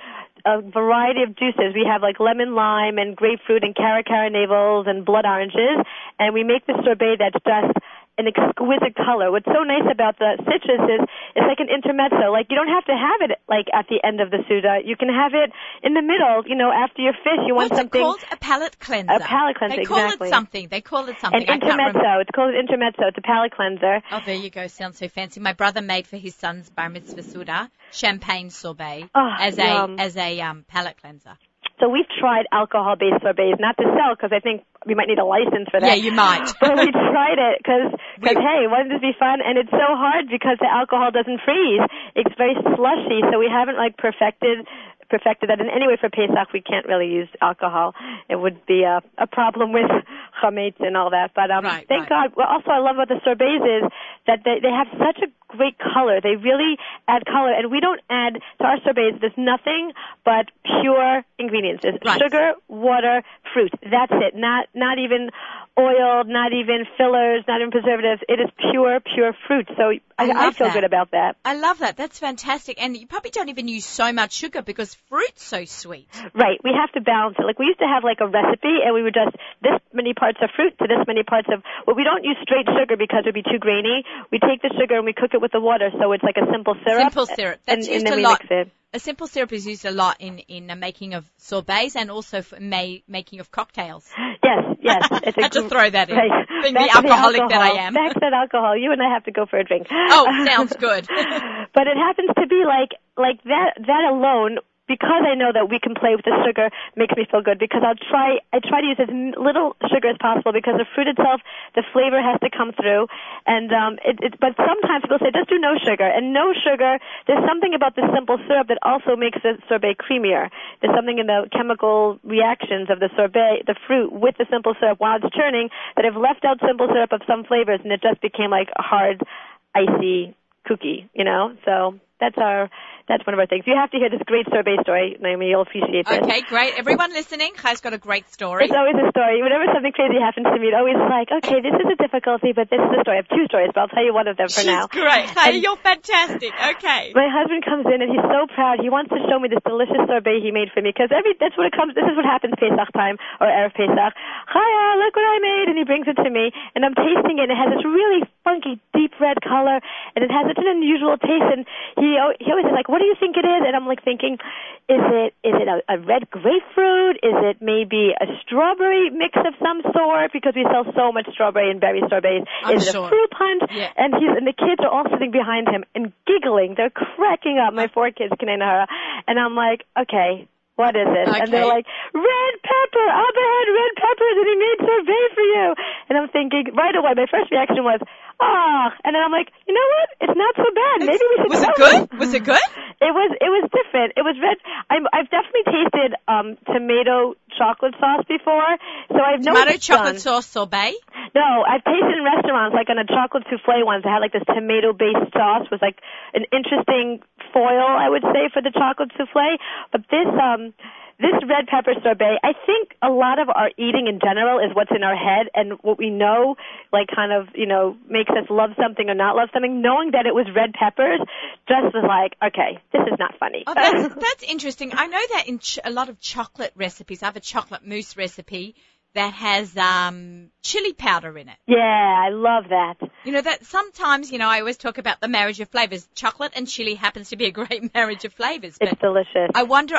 a variety of juices. We have lemon lime and grapefruit and cara navels and blood oranges, and we make this sorbet that's just an exquisite color. What's so nice about the citrus is it's like an intermezzo. You don't have to have it at the end of the Suda. You can have it in the middle, after your fish. You want something. It's called a palate cleanser. A palate cleanser, exactly. They call it something. An intermezzo. It's called an intermezzo. It's a palate cleanser. Oh, there you go. Sounds so fancy. My brother made for his son's bar mitzvah Suda champagne sorbet as a palate cleanser. So we've tried alcohol-based sorbets, not to sell, because I think we might need a license for that. Yeah, you might. But we tried it because hey, wouldn't this be fun? And it's so hard because the alcohol doesn't freeze. It's very slushy, so we haven't perfected that in any way for Pesach. We can't really use alcohol. It would be a problem with chametz and all that. But thank God. Well, also, I love about the sorbets is that they have such a great color. They really add color. And we don't add to our sorbets. There's nothing but pure ingredients. It's sugar, water, fruit. That's it. Not even oil, not even fillers, not even preservatives. It is pure fruit. So I feel good about that. I love that. That's fantastic. And you probably don't even use so much sugar because fruit's so sweet. Right. We have to balance it. We used to have a recipe and we would just this many parts of fruit to this many parts of, we don't use straight sugar because it would be too grainy. We take the sugar and we cook it with the water, so it's like a simple syrup. Simple syrup. That's used a lot. A simple syrup is used a lot in the making of sorbets and also for making of cocktails. Yes. It's I just throw that in. Right. Being the alcoholic that I am. Back to that alcohol. You and I have to go for a drink. Oh, sounds good. But it happens to be like that alone. Because I know that we can play with the sugar makes me feel good, because I try to use as little sugar as possible, because the fruit itself, the flavor has to come through. And but sometimes people say, just do no sugar. And no sugar, there's something about the simple syrup that also makes the sorbet creamier. There's something in the chemical reactions of the sorbet, the fruit, with the simple syrup while it's churning, that I've left out simple syrup of some flavors, and it just became a hard, icy cookie, so... That's one of our things. You have to hear this great sorbet story, Naomi. You'll appreciate this. Okay, great. Everyone listening, Chaya's got a great story. It's always a story. Whenever something crazy happens to me, it's always okay, this is a difficulty, but this is a story. I have two stories, but I'll tell you one of them for now. She's great. Chaya, you're fantastic. Okay. My husband comes in, and he's so proud. He wants to show me this delicious sorbet he made for me, because that's what it comes. This is what happens Pesach time, or Erev Pesach. Chaya, look what I made. And he brings it to me, and I'm tasting it, and it has this really funky, deep red color, and it has such an unusual taste, and he always is what do you think it is? And I'm thinking, is it a red grapefruit? Is it maybe a strawberry mix of some sort? Because we sell so much strawberry and berry sorbets. Is it a fruit punch? Yeah. And the kids are all sitting behind him and giggling. They're cracking up. My four kids, K'nai Nahara. And I'm okay. What is it? Okay. And they're red pepper. Abba had red peppers and he made sorbet for you. And I'm thinking right away, my first reaction was, ah. Oh. And then I'm you know what? It's not so bad. Maybe we should try it. Was it good? It was different. It was red. I've definitely tasted tomato chocolate sauce before. So I've known tomato chocolate sauce sorbet? No, I've tasted in restaurants, on a chocolate souffle ones. They had this tomato-based sauce with an interesting foil, I would say, for the chocolate souffle. But this red pepper sorbet, I think a lot of our eating in general is what's in our head and what we know, makes us love something or not love something. Knowing that it was red peppers just was okay, this is not funny. Oh, that's interesting. I know that in a lot of chocolate recipes, I have a chocolate mousse recipe that has chili powder in it. Yeah, I love that. You know, that sometimes, you know, I always talk about the marriage of flavors. Chocolate and chili happens to be a great marriage of flavors. It's delicious. I wonder,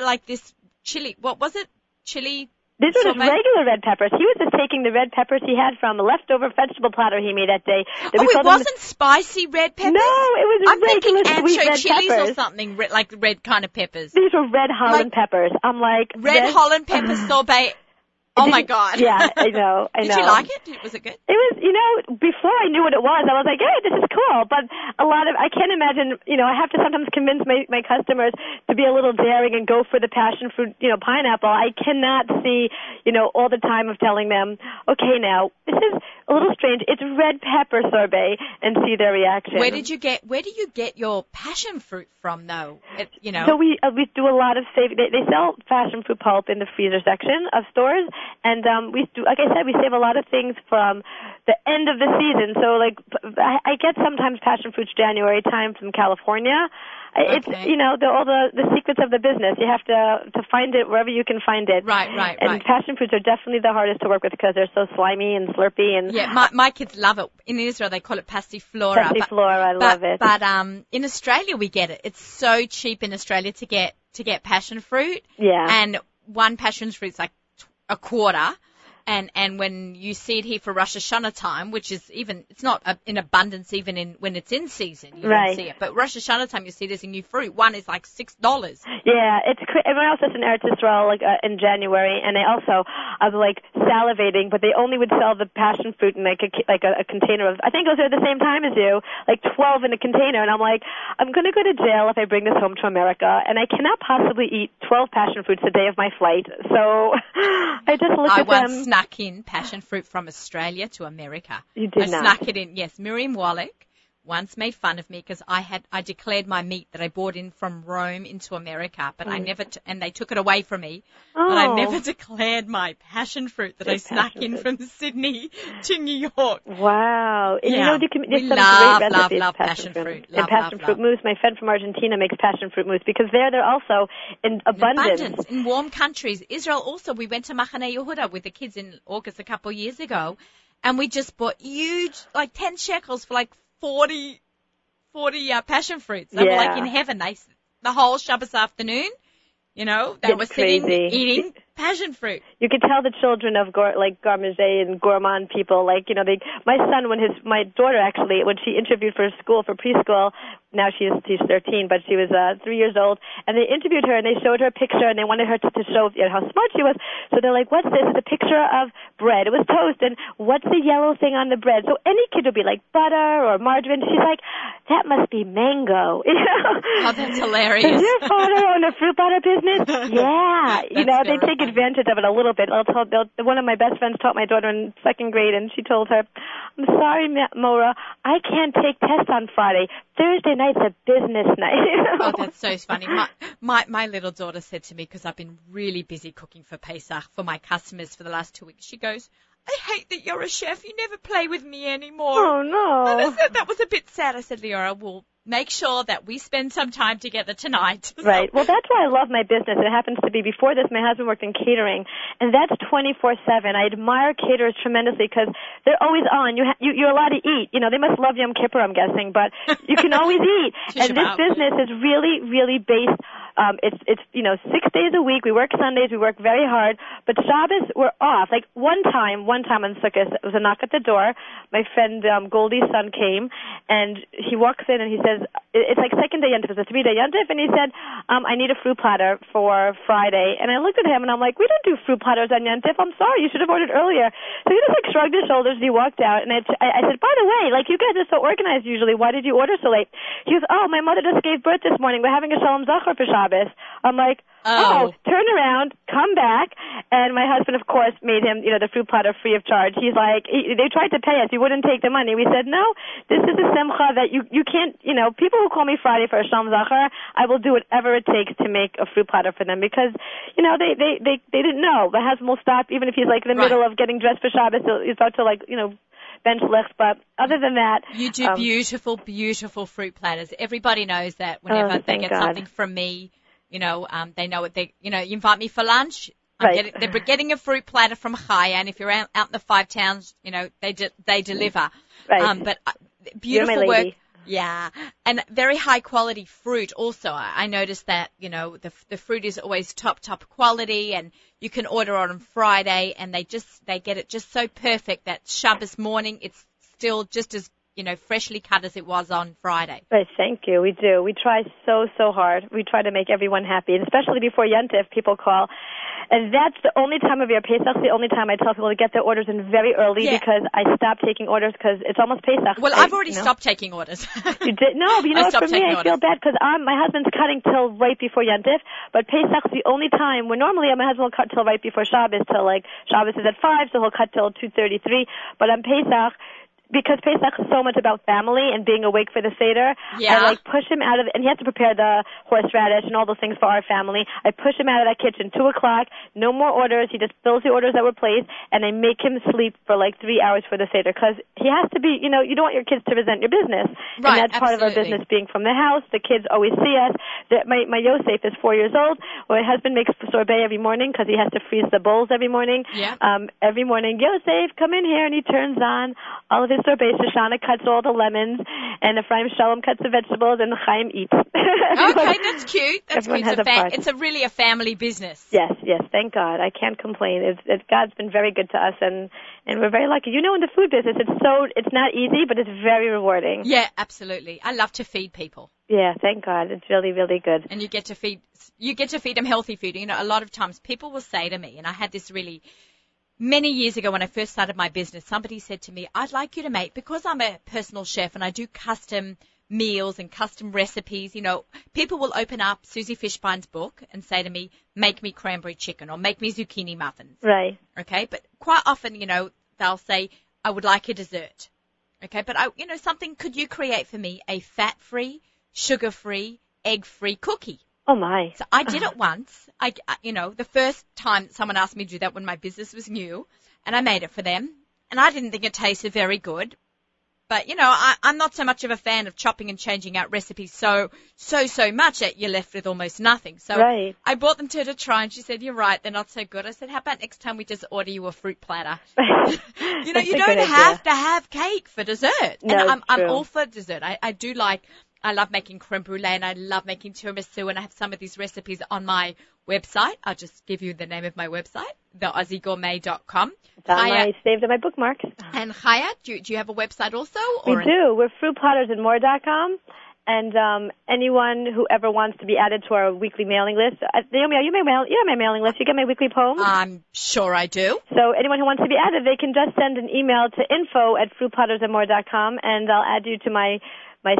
like this chili, what was it? Chili? These are just regular red peppers. He was just taking the red peppers he had from a leftover vegetable platter he made that day. Oh, it wasn't spicy red peppers? No, it was regular sweet red peppers. I'm thinking ancho chilies or something, like red kind of peppers. These were red Holland peppers. I'm like... Red Holland pepper sorbet. Oh, my God. Yeah, I know. Did you like it? Was it good? It was, before I knew what it was, I was like, hey, this is cool. But I can't imagine, I have to sometimes convince my customers to be a little daring and go for the passion fruit, pineapple. I cannot see, all the time of telling them, okay, now, this is a little strange. It's red pepper sorbet, and see their reaction. Where do you get your passion fruit from, though? So we do a lot of saving. They sell passion fruit pulp in the freezer section of stores. And we do, like I said, we save a lot of things from the end of the season. So, I get sometimes passion fruits January time from California. Okay. It's all the secrets of the business. You have to find it wherever you can find it. Right. And passion fruits are definitely the hardest to work with because they're so slimy and slurpy. And yeah, my kids love it. In Israel, they call it pastiflora. Pastiflora, I love it. But in Australia, we get it. It's so cheap in Australia to get passion fruit. Yeah. And one passion fruit's like a quarter, and when you see it here for Rosh Hashanah time, which is even, it's not in abundance even when it's in season, you don't see it. But Rosh Hashanah time, you see there's a new fruit. One is like $6. Yeah, it's everyone else that's in Eretz Yisrael in January, and they also are like salivating, but they only would sell the passion fruit in like a container of. I think it was at the same time as you, like 12 in a container, and I'm like, I'm gonna go to jail if I bring this home to America, and I cannot possibly eat 12 passion fruits the day of my flight. So I just looked at them. I once snuck in passion fruit from Australia to America. You did not. I snuck it in. Yes, Miriam Wallach once made fun of me because I declared my meat that I bought in from Rome into America, but I never and they took it away from me. Oh. But I never declared my passion fruit that I snuck in from Sydney to New York. Wow! Yeah. We love passion fruit. And passion fruit mousse. My friend from Argentina makes passion fruit mousse because they're also in abundance. In warm countries. Israel also. We went to Machane Yehuda with the kids in August a couple of years ago, and we just bought huge, like 10 shekels for like 40 passion fruits. They were like in heaven. The whole Shabbos afternoon, they were sitting eating passion fruit. You could tell the children of Garmage and gourmand people, my son, my daughter actually, when she interviewed for preschool, now she's 13, but she was 3 years old, and they interviewed her and they showed her a picture and they wanted her to show how smart she was. So they're like, what's this? It's a picture of bread. It was toast, and what's the yellow thing on the bread? So any kid would be like butter or margarine. She's like, that must be mango. Oh, that's hilarious. Does your father own a fruit butter business? Yeah. They take advantage of it a little bit. One of my best friends taught my daughter in second grade, and she told her, I'm sorry, Maura, I can't take tests on Friday. Thursday night's a business night. Oh, that's so funny. My little daughter said to me, because I've been really busy cooking for Pesach for my customers for the last 2 weeks, she goes, I hate that you're a chef. You never play with me anymore. Oh, no. And I said, that was a bit sad. I said, Leora, we'll make sure that we spend some time together tonight. Right. Well, that's why I love my business. It happens to be, before this, my husband worked in catering, and that's 24/7. I admire caterers tremendously because they're always on. You're allowed to eat. They must love Yom Kippur, I'm guessing, but you can always eat. And this business is really, really based. It's 6 days a week. We work Sundays. We work very hard. But Shabbos, we're off. Like one time on Sukkot, it was a knock at the door. My friend Goldie's son came, and he walks in and he says, it's like second day Yontif. It's a 3-day Yontif. And he said, I need a fruit platter for Friday. And I looked at him and I'm like, we don't do fruit platters on Yontif. I'm sorry. You should have ordered earlier. So he just shrugged his shoulders and he walked out. And I said, by the way, you guys are so organized usually. Why did you order so late? He goes, oh, my mother just gave birth this morning. We're having a Shalom Zachar for Shabbos. I'm like, turn around, come back. And my husband, of course, made him, the fruit platter free of charge. He's like, they tried to pay us. He wouldn't take the money. We said, no, this is a simcha that you can't, people who call me Friday for a Shalom Zachar, I will do whatever it takes to make a fruit platter for them because, they didn't know. The husband will stop, even if he's like in the middle of getting dressed for Shabbos, he'll start to bench lift, but other than that, you do beautiful, beautiful fruit platters. Everybody knows that whenever they get something from me, they know what they. You invite me for lunch, Right. They're getting a fruit platter from Chaya, and if you're out in the 5 towns, you know, they deliver. Right. But beautiful work. Yeah. And very high quality fruit also. I noticed that, you know, the fruit is always top quality, and you can order on Friday, and they get it just so perfect that Shabbos morning it's still just as, you know, freshly cut as it was on Friday. Right, thank you. We do. We try so hard. We try to make everyone happy, and especially before Yom Tov, people call. And that's the only time of year, Pesach, the only time I tell people to get their orders in very early because I stopped taking orders because it's almost Pesach. Well, I've already stopped taking orders. You did? No, but you know what, for me, I feel bad because my husband's cutting till right before Yom Tov, but Pesach's the only time when normally my husband will cut till right before Shabbos, till like Shabbos is at 5, so he'll cut till 2:33, but on Pesach, because Pesach is so much about family and being awake for the Seder, I push him out of, and he has to prepare the horseradish and all those things for our family. I push him out of that kitchen, 2:00, no more orders. He just fills the orders that were placed, and I make him sleep for like 3 hours for the Seder because he has to be, you know, you don't want your kids to resent your business. Right, and that's absolutely part of our business being from the house. The kids always see us. My Yosef is 4 years old. My husband makes sorbet every morning because he has to freeze the bowls every morning. Yeah. Every morning, Yosef, come in here, and he turns on all of his sorbet. Shoshana cuts all the lemons, and Ephraim Shalom cuts the vegetables, and Chaim eats. Okay, that's cute. That's everyone cute. It's really a family business. Yes, thank God. I can't complain. God's been very good to us, and we're very lucky. You know, in the food business, it's not easy, but it's very rewarding. Yeah, absolutely. I love to feed people. Yeah, thank God. It's really, really good. And you get to feed them healthy food. You know, a lot of times people will say to me, and I had this really... Many years ago when I first started my business, somebody said to me, I'd like you to make, because I'm a personal chef and I do custom meals and custom recipes, you know, people will open up Susie Fishbein's book and say to me, make me cranberry chicken or make me zucchini muffins. Right. Okay. But quite often, you know, they'll say, I would like a dessert. Okay. But could you create for me a fat-free, sugar-free, egg-free cookie? Oh, my. So I did it once. The first time someone asked me to do that when my business was new, and I made it for them, and I didn't think it tasted very good. But, you know, I'm not so much of a fan of chopping and changing out recipes so much that you're left with almost nothing. So right. I brought them to her to try, and she said, you're right, they're not so good. I said, how about next time we just order you a fruit platter? You know, you don't have to have cake for dessert. No, and I'm all for dessert. I love making creme brulee, and I love making tiramisu, and I have some of these recipes on my website. I'll just give you the name of my website, theaussiegourmet.com. I saved in my bookmarks. And Chaya, do you have a website also? We do. We're fruitplattersandmore.com. And anyone who ever wants to be added to our weekly mailing list, Naomi, are you my mailing list? You get my weekly poem? I'm sure I do. So anyone who wants to be added, they can just send an email to info@fruitplattersandmore.com, and I'll add you to my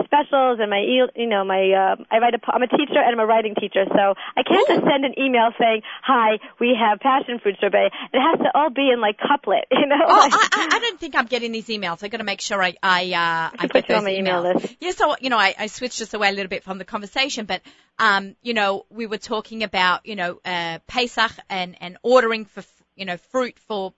specials and I'm a teacher and I'm a writing teacher, so I can't just send an email saying, hi, we have passion fruit sorbet. It has to all be in like couplet, you know. Oh, I don't think I'm getting these emails. I got to make sure I get those on my email list. Yeah, so I switched this away a little bit from the conversation, but we were talking about Pesach and ordering for fruit for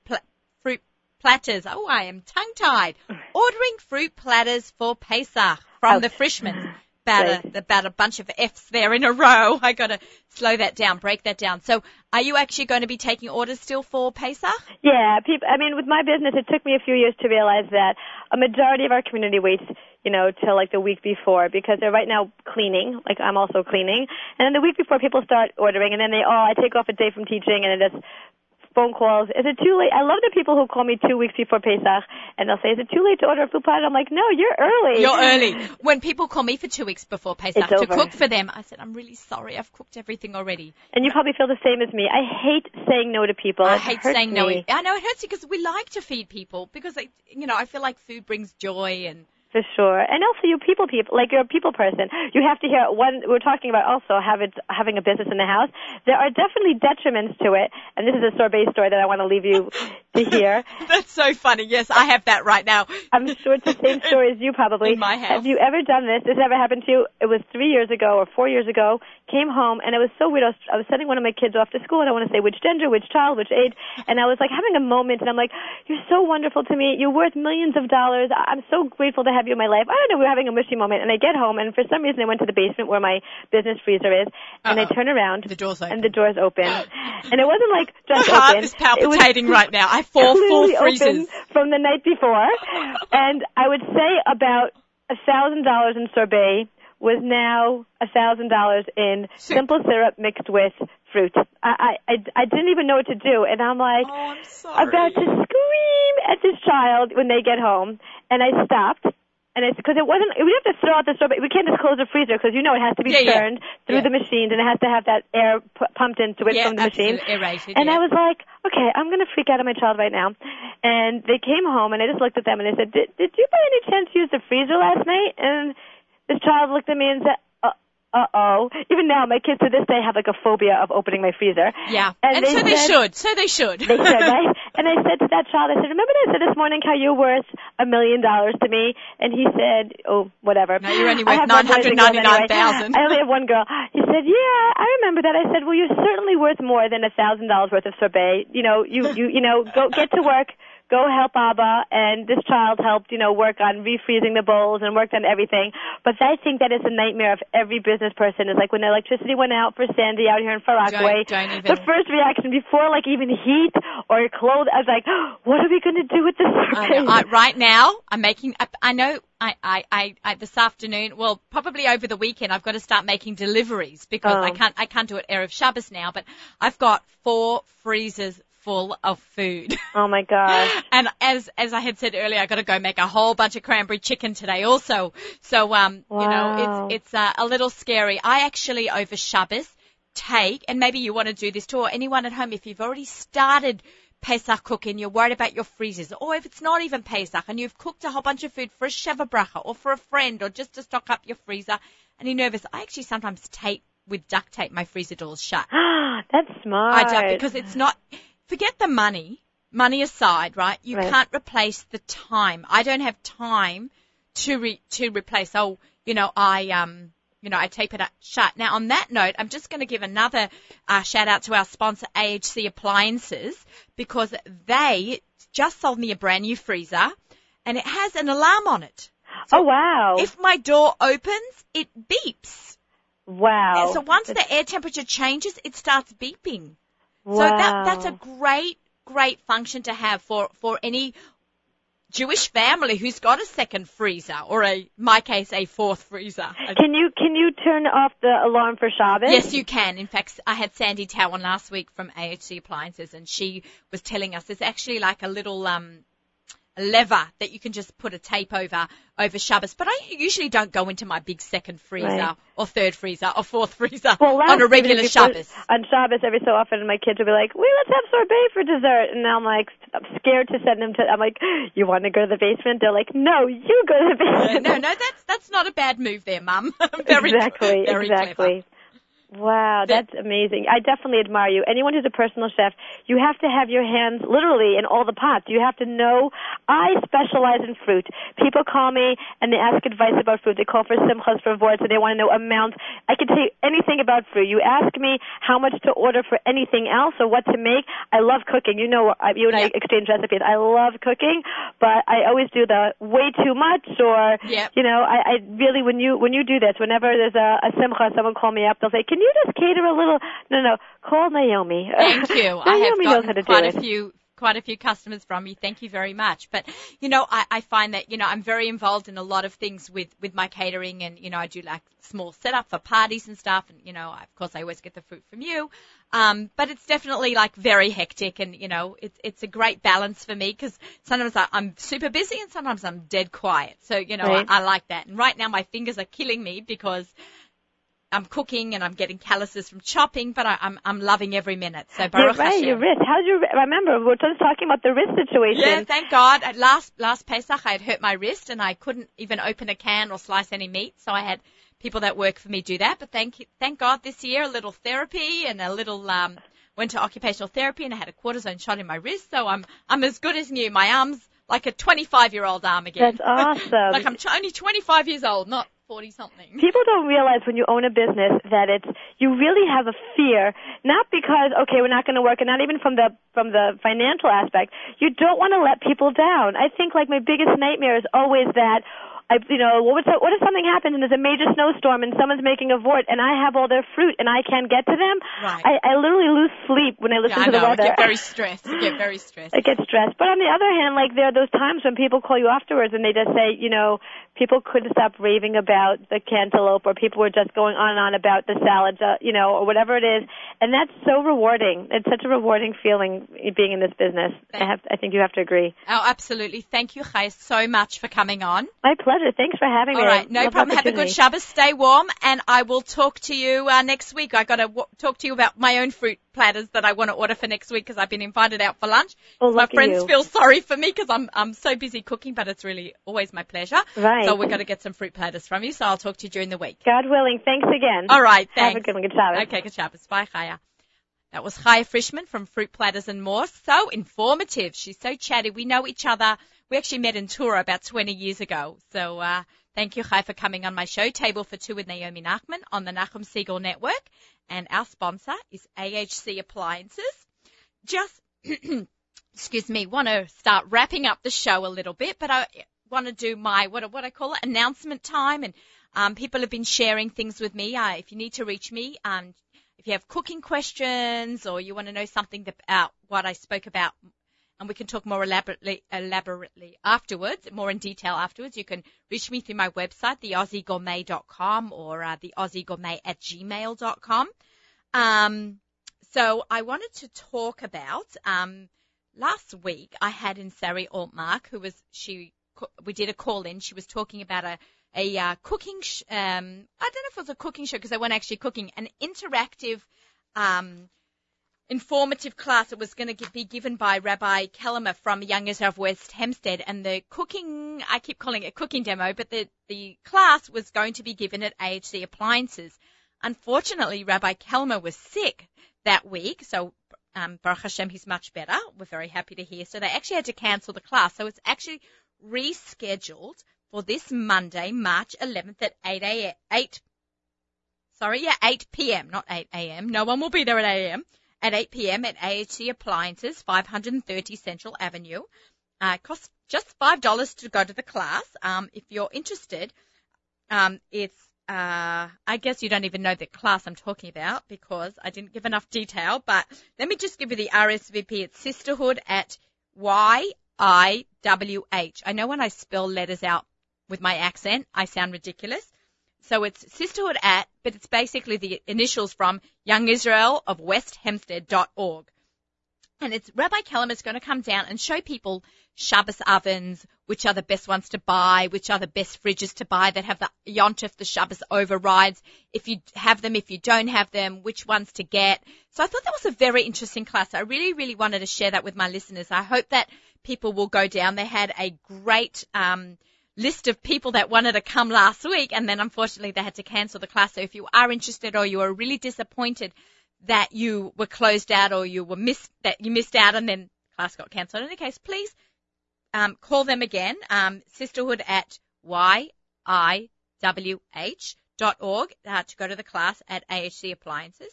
fruit platters. Oh, I am tongue-tied. Ordering fruit platters for Pesach from the Frischman. About a bunch of F's there in a row. I got to slow that down, break that down. So are you actually going to be taking orders still for Pesach? Yeah. With my business, it took me a few years to realize that a majority of our community waits, till like the week before because they're right now cleaning, like I'm also cleaning. And then the week before people start ordering, and then I take off a day from teaching and it just... phone calls. Is it too late? I love the people who call me 2 weeks before Pesach and they'll say, is it too late to order a food platter? I'm like, no, you're early. You're early. When people call me for 2 weeks before Pesach to cook for them, I said, I'm really sorry. I've cooked everything already. And you probably feel the same as me. I hate saying no to people. I hate saying no. I know it hurts you because we like to feed people because, I feel like food brings joy and... For sure. And also you people, like you're a people person. You have to hear we're talking about also having a business in the house. There are definitely detriments to it. And this is a sorbet story that I want to leave you to hear. That's so funny. Yes, I have that right now. I'm sure it's the same story as you probably. In my house. Have you ever done this? Has this ever happened to you? It was 3 years ago or 4 years ago. Came home and it was so weird. I was sending one of my kids off to school. I don't want to say which gender, which child, which age. And I was like having a moment and I'm like, you're so wonderful to me. You're worth millions of dollars. I'm so grateful to have have you in my life? I don't know, we were having a mushy moment. And I get home, and for some reason I went to the basement where my business freezer is, and I turn around, and the door's open. And it wasn't like just open. My heart is palpitating right now. I fall full freezers. From the night before. And I would say about $1,000 in sorbet was now $1,000 in simple syrup mixed with fruit. I didn't even know what to do, and I'm like, I'm about to scream at this child when they get home. And I stopped, and it's because it wasn't. We have to throw out the sorbet. We can't just close the freezer because you know it has to be churned through the machine, and it has to have that air pumped into it from the machine. Aerated, and I was like, okay, I'm going to freak out on my child right now. And they came home, and I just looked at them, and I said, did you by any chance use the freezer last night? And this child looked at me and said, uh-oh. Even now, my kids to this day have like a phobia of opening my freezer. Yeah, and so they should. So they should. They should, right? And I said to that child, I said, remember I said this morning how you're worth $1 million to me? And he said, oh, whatever. Now you're only worth $999,000. I only have one girl. He said, yeah, I remember that. I said, well, you're certainly worth more than $1,000 worth of sorbet. You know, you know, go get to work. Go help Abba, and this child helped, you know, work on refreezing the bowls and worked on everything. But I think that is a nightmare of every business person. It's like when the electricity went out for Sandy out here in Far Rockaway, the first reaction before, like, even heat or clothes, I was like, what are we going to do with this? Right now, I'm making up, I know. I this afternoon, well, probably over the weekend, I've got to start making deliveries because I can't do it Erev Shabbos now, but I've got 4 freezers full of food. Oh my gosh. And as I had said earlier, I got to go make a whole bunch of cranberry chicken today also. So, you know, it's a little scary. I actually over Shabbos take, and maybe you want to do this too, or anyone at home, if you've already started Pesach cooking, you're worried about your freezers, or if it's not even Pesach and you've cooked a whole bunch of food for a Sheva Bracha or for a friend or just to stock up your freezer and you're nervous, I actually sometimes tape with duct tape my freezer doors shut. That's smart. I don't, because it's not, forget the money aside, right? You can't replace the time. I don't have time to replace, I tape it up shut. Now, on that note, I'm just going to give another shout-out to our sponsor, AHC Appliances, because they just sold me a brand-new freezer, and it has an alarm on it. So if my door opens, it beeps. Wow. And so once the air temperature changes, it starts beeping. Wow. So that's a great, great function to have for any Jewish family who's got a second freezer or a, in my case, a fourth freezer. Can you turn off the alarm for Shabbos? Yes, you can. In fact, I had Sandy Tao on last week from AHC Appliances, and she was telling us it's actually like a little lever that you can just put a tape over Shabbos. But I usually don't go into my big second freezer or third freezer or fourth freezer on a regular Shabbos. On Shabbos, every so often, my kids will be like, let's have sorbet for dessert. And I'm like, I'm scared to send them to, I'm like, you want to go to the basement? They're like, no, you go to the basement. No, that's not a bad move there, Mum. Very, very clever. Wow, that's amazing. I definitely admire you. Anyone who's a personal chef, you have to have your hands literally in all the pots. You have to know. I specialize in fruit. People call me and they ask advice about fruit. They call for simchas, for vorts, and they want to know amounts. I can tell you anything about fruit. You ask me how much to order for anything else or what to make. I love cooking. You know, you and I exchange recipes. I love cooking, but I always do the way too much or, you know, I really, when you do this, whenever there's a simcha, someone call me up, they'll say, can you just cater a little? No, call Naomi. Thank you. Naomi knows how to do it. I have gotten quite a few customers from you. Thank you very much. But, you know, I find that, you know, I'm very involved in a lot of things with my catering, and, you know, I do like small setup for parties and stuff. And, you know, of course, I always get the food from you. But it's definitely like very hectic, and, you know, it's a great balance for me because sometimes I'm super busy and sometimes I'm dead quiet. So, you know, I like that. And right now my fingers are killing me because I'm cooking and I'm getting calluses from chopping, but I'm loving every minute. So Baruch Hashem. Your wrist. How's your wrist? Remember, we were just talking about the wrist situation. Yeah, thank God. At last Pesach, I had hurt my wrist and I couldn't even open a can or slice any meat. So I had people that work for me do that. But thank God this year, a little therapy and a little went to occupational therapy, and I had a cortisone shot in my wrist. So I'm as good as new. My arm's like a 25-year-old arm again. That's awesome. Like I'm only 25 years old, not 40-something. People don't realize when you own a business that you really have a fear, not because, okay, we're not going to work, and not even from the financial aspect. You don't want to let people down. I think, like, my biggest nightmare is always that what if something happens and there's a major snowstorm and someone's making a vort and I have all their fruit and I can't get to them? Right. I literally lose sleep when I listen to the weather. I get very stressed. I get stressed. But on the other hand, like, there are those times when people call you afterwards and they just say, you know, people couldn't stop raving about the cantaloupe, or people were just going on and on about the salads, you know, or whatever it is. And that's so rewarding. It's such a rewarding feeling being in this business. I think you have to agree. Oh, absolutely. Thank you, Chaya, so much for coming on. My pleasure. Thanks for having me. All right. No problem. Have a good Shabbos. Stay warm. And I will talk to you next week. I got to talk to you about my own fruit platters that I want to order for next week because I've been invited out for lunch. Well, my friends feel sorry for me because I'm so busy cooking, but it's really always my pleasure. Right. So we're going to get some fruit platters from you. So I'll talk to you during the week. God willing. Thanks again. All right. Thanks. Have a good one. Good Shabbos. Okay. Good Shabbos. Bye, Chaya. That was Chaya Frischman from Fruit Platters and More. So informative. She's so chatty. We know each other. We actually met in Tura about 20 years ago. So thank you, Chaya, for coming on my show, Table for Two with Naomi Nachman on the Nachum Segal Network. And our sponsor is AHC Appliances. Just, excuse me, want to start wrapping up the show a little bit, but I want to do my, what I call it, announcement time. And people have been sharing things with me. If you need to reach me, if you have cooking questions or you want to know something about what I spoke about, and we can talk more elaborately afterwards, more in detail afterwards, you can reach me through my website, theaussiegourmet.com or theaussiegourmet@gmail.com. So I wanted to talk about last week I had in Sari Altmark, we did a call-in. She was talking about a cooking, I don't know if it was a cooking show because they weren't actually cooking, an interactive informative class. It was going to be given by Rabbi Kellermer from Young Israel of West Hempstead, and the cooking, I keep calling it a cooking demo, but the class was going to be given at AHC Appliances. Unfortunately, Rabbi Kellermer was sick that week, so Baruch Hashem, he's much better. We're very happy to hear. So they actually had to cancel the class. So it's actually rescheduled for this Monday, March 11th at 8 p.m., not 8 a.m. No one will be there at 8 a.m. At 8 p.m. at AHC Appliances, 530 Central Avenue. It costs just $5 to go to the class. If you're interested, it's, I guess you don't even know the class I'm talking about because I didn't give enough detail, but let me just give you the RSVP. It's sisterhood@YIWH. I know when I spell letters out with my accent, I sound ridiculous. So it's but it's basically the initials from Young Israel of West Hempstead.org. And it's Rabbi Kellerman is going to come down and show people Shabbos ovens, which are the best ones to buy, which are the best fridges to buy that have the Yontif, the Shabbos overrides, if you have them, if you don't have them, which ones to get. So I thought that was a very interesting class. I really, really wanted to share that with my listeners. I hope that people will go down. They had a great, list of people that wanted to come last week, and then unfortunately they had to cancel the class. So if you are interested or you are really disappointed that you were closed out or you missed out and then class got cancelled, in any case, please call them again, sisterhood@YIWH.org to go to the class at AHC Appliances.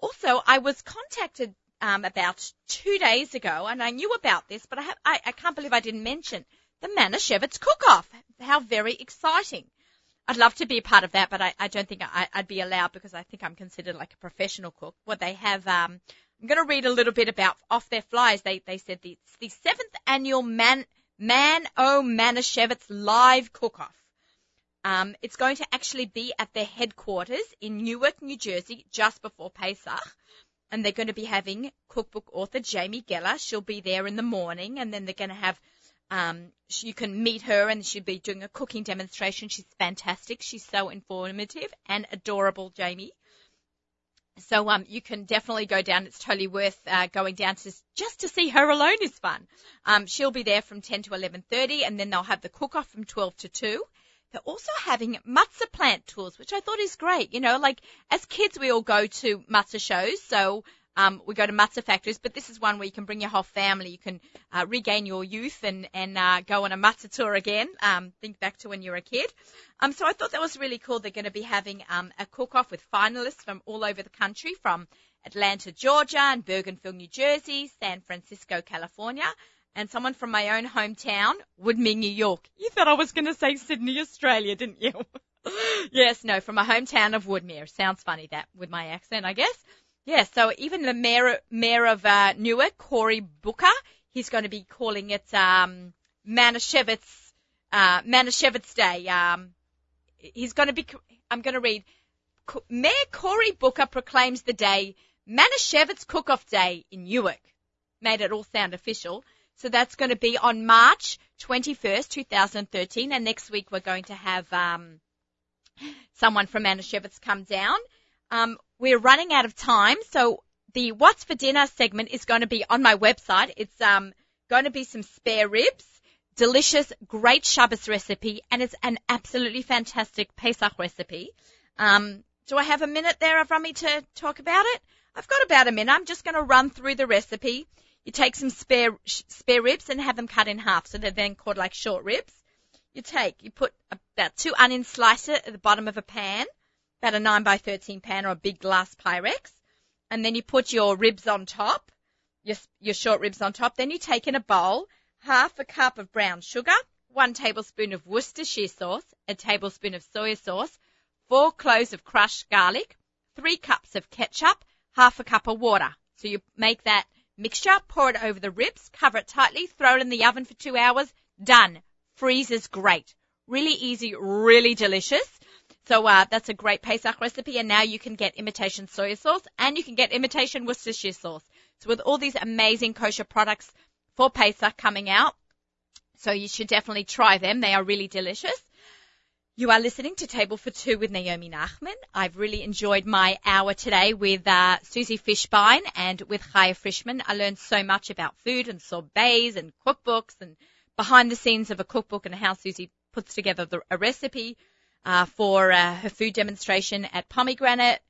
Also, I was contacted about 2 days ago, and I knew about this, but I can't believe I didn't mention the Manischewitz cook-off. How very exciting. I'd love to be a part of that, but I don't think I'd be allowed because I think I'm considered like a professional cook. What they have, I'm going to read a little bit about off their flyers. They said it's the 7th annual Manischewitz live cook-off. It's going to actually be at their headquarters in Newark, New Jersey, just before Pesach. And they're going to be having cookbook author Jamie Geller. She'll be there in the morning, and then they're going to have you can meet her, and she'll be doing a cooking demonstration. She's fantastic. She's so informative and adorable, Jamie. So you can definitely go down. It's totally worth going down just to see her alone is fun. She'll be there from 10 to 11:30, and then they'll have the cook-off from 12 to 2. They're also having matzah plant tours, which I thought is great. You know, like as kids, we all go to matzah shows, so we go to matzah factories, but this is one where you can bring your whole family. You can regain your youth and go on a matzah tour again. Think back to when you were a kid. So I thought that was really cool. They're going to be having a cook-off with finalists from all over the country, from Atlanta, Georgia, and Bougainville, New Jersey, San Francisco, California, and someone from my own hometown, Woodmere, New York. You thought I was going to say Sydney, Australia, didn't you? Yes, no, from my hometown of Woodmere. Sounds funny, that, with my accent, I guess. Yeah, so even the mayor of Newark, Corey Booker, he's going to be calling it Manischewitz Day. He's going to be, I'm going to read, Mayor Corey Booker proclaims the day Manischewitz Cook-Off Day in Newark. Made it all sound official. So that's going to be on March 21st, 2013. And next week we're going to have someone from Manischewitz come down. We're running out of time. So the What's for Dinner segment is going to be on my website. It's going to be some spare ribs, delicious, great Shabbos recipe, and it's an absolutely fantastic Pesach recipe. Do I have a minute there, Avrami, to talk about it? I've got about a minute. I'm just going to run through the recipe. You take some spare ribs and have them cut in half, so they're then called like short ribs. You put about 2 onion slices at the bottom of a pan, about a 9x13 pan or a big glass Pyrex, and then you put your ribs on top, your short ribs on top. Then you take in a bowl half a cup of brown sugar, 1 tablespoon of Worcestershire sauce, a tablespoon of soy sauce, 4 cloves of crushed garlic, 3 cups of ketchup, half a cup of water. So you make that mixture, pour it over the ribs, cover it tightly, throw it in the oven for 2 hours, done. Freezes great. Really easy, really delicious. So that's a great Pesach recipe, and now you can get imitation soy sauce and you can get imitation Worcestershire sauce. So with all these amazing kosher products for Pesach coming out, so you should definitely try them. They are really delicious. You are listening to Table for Two with Naomi Nachman. I've really enjoyed my hour today with Susie Fishbein and with Chaya Frischman. I learned so much about food and sorbets and cookbooks and behind the scenes of a cookbook and how Susie puts together a recipe for her food demonstration at Pomegranate.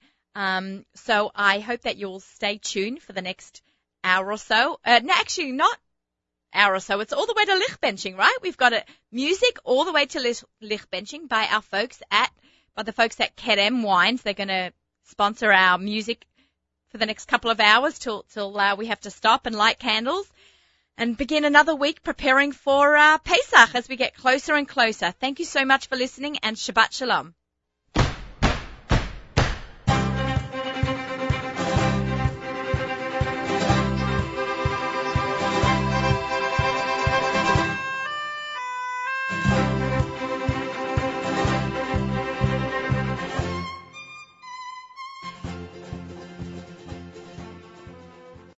So I hope that you'll stay tuned for the next hour or so. No, actually not hour or so. It's all the way to Lich Benching, right? We've got music all the way to Lich Benching by the folks at Kedem Wines. They're going to sponsor our music for the next couple of hours till we have to stop and light candles and begin another week preparing for Pesach as we get closer and closer. Thank you so much for listening, and Shabbat Shalom.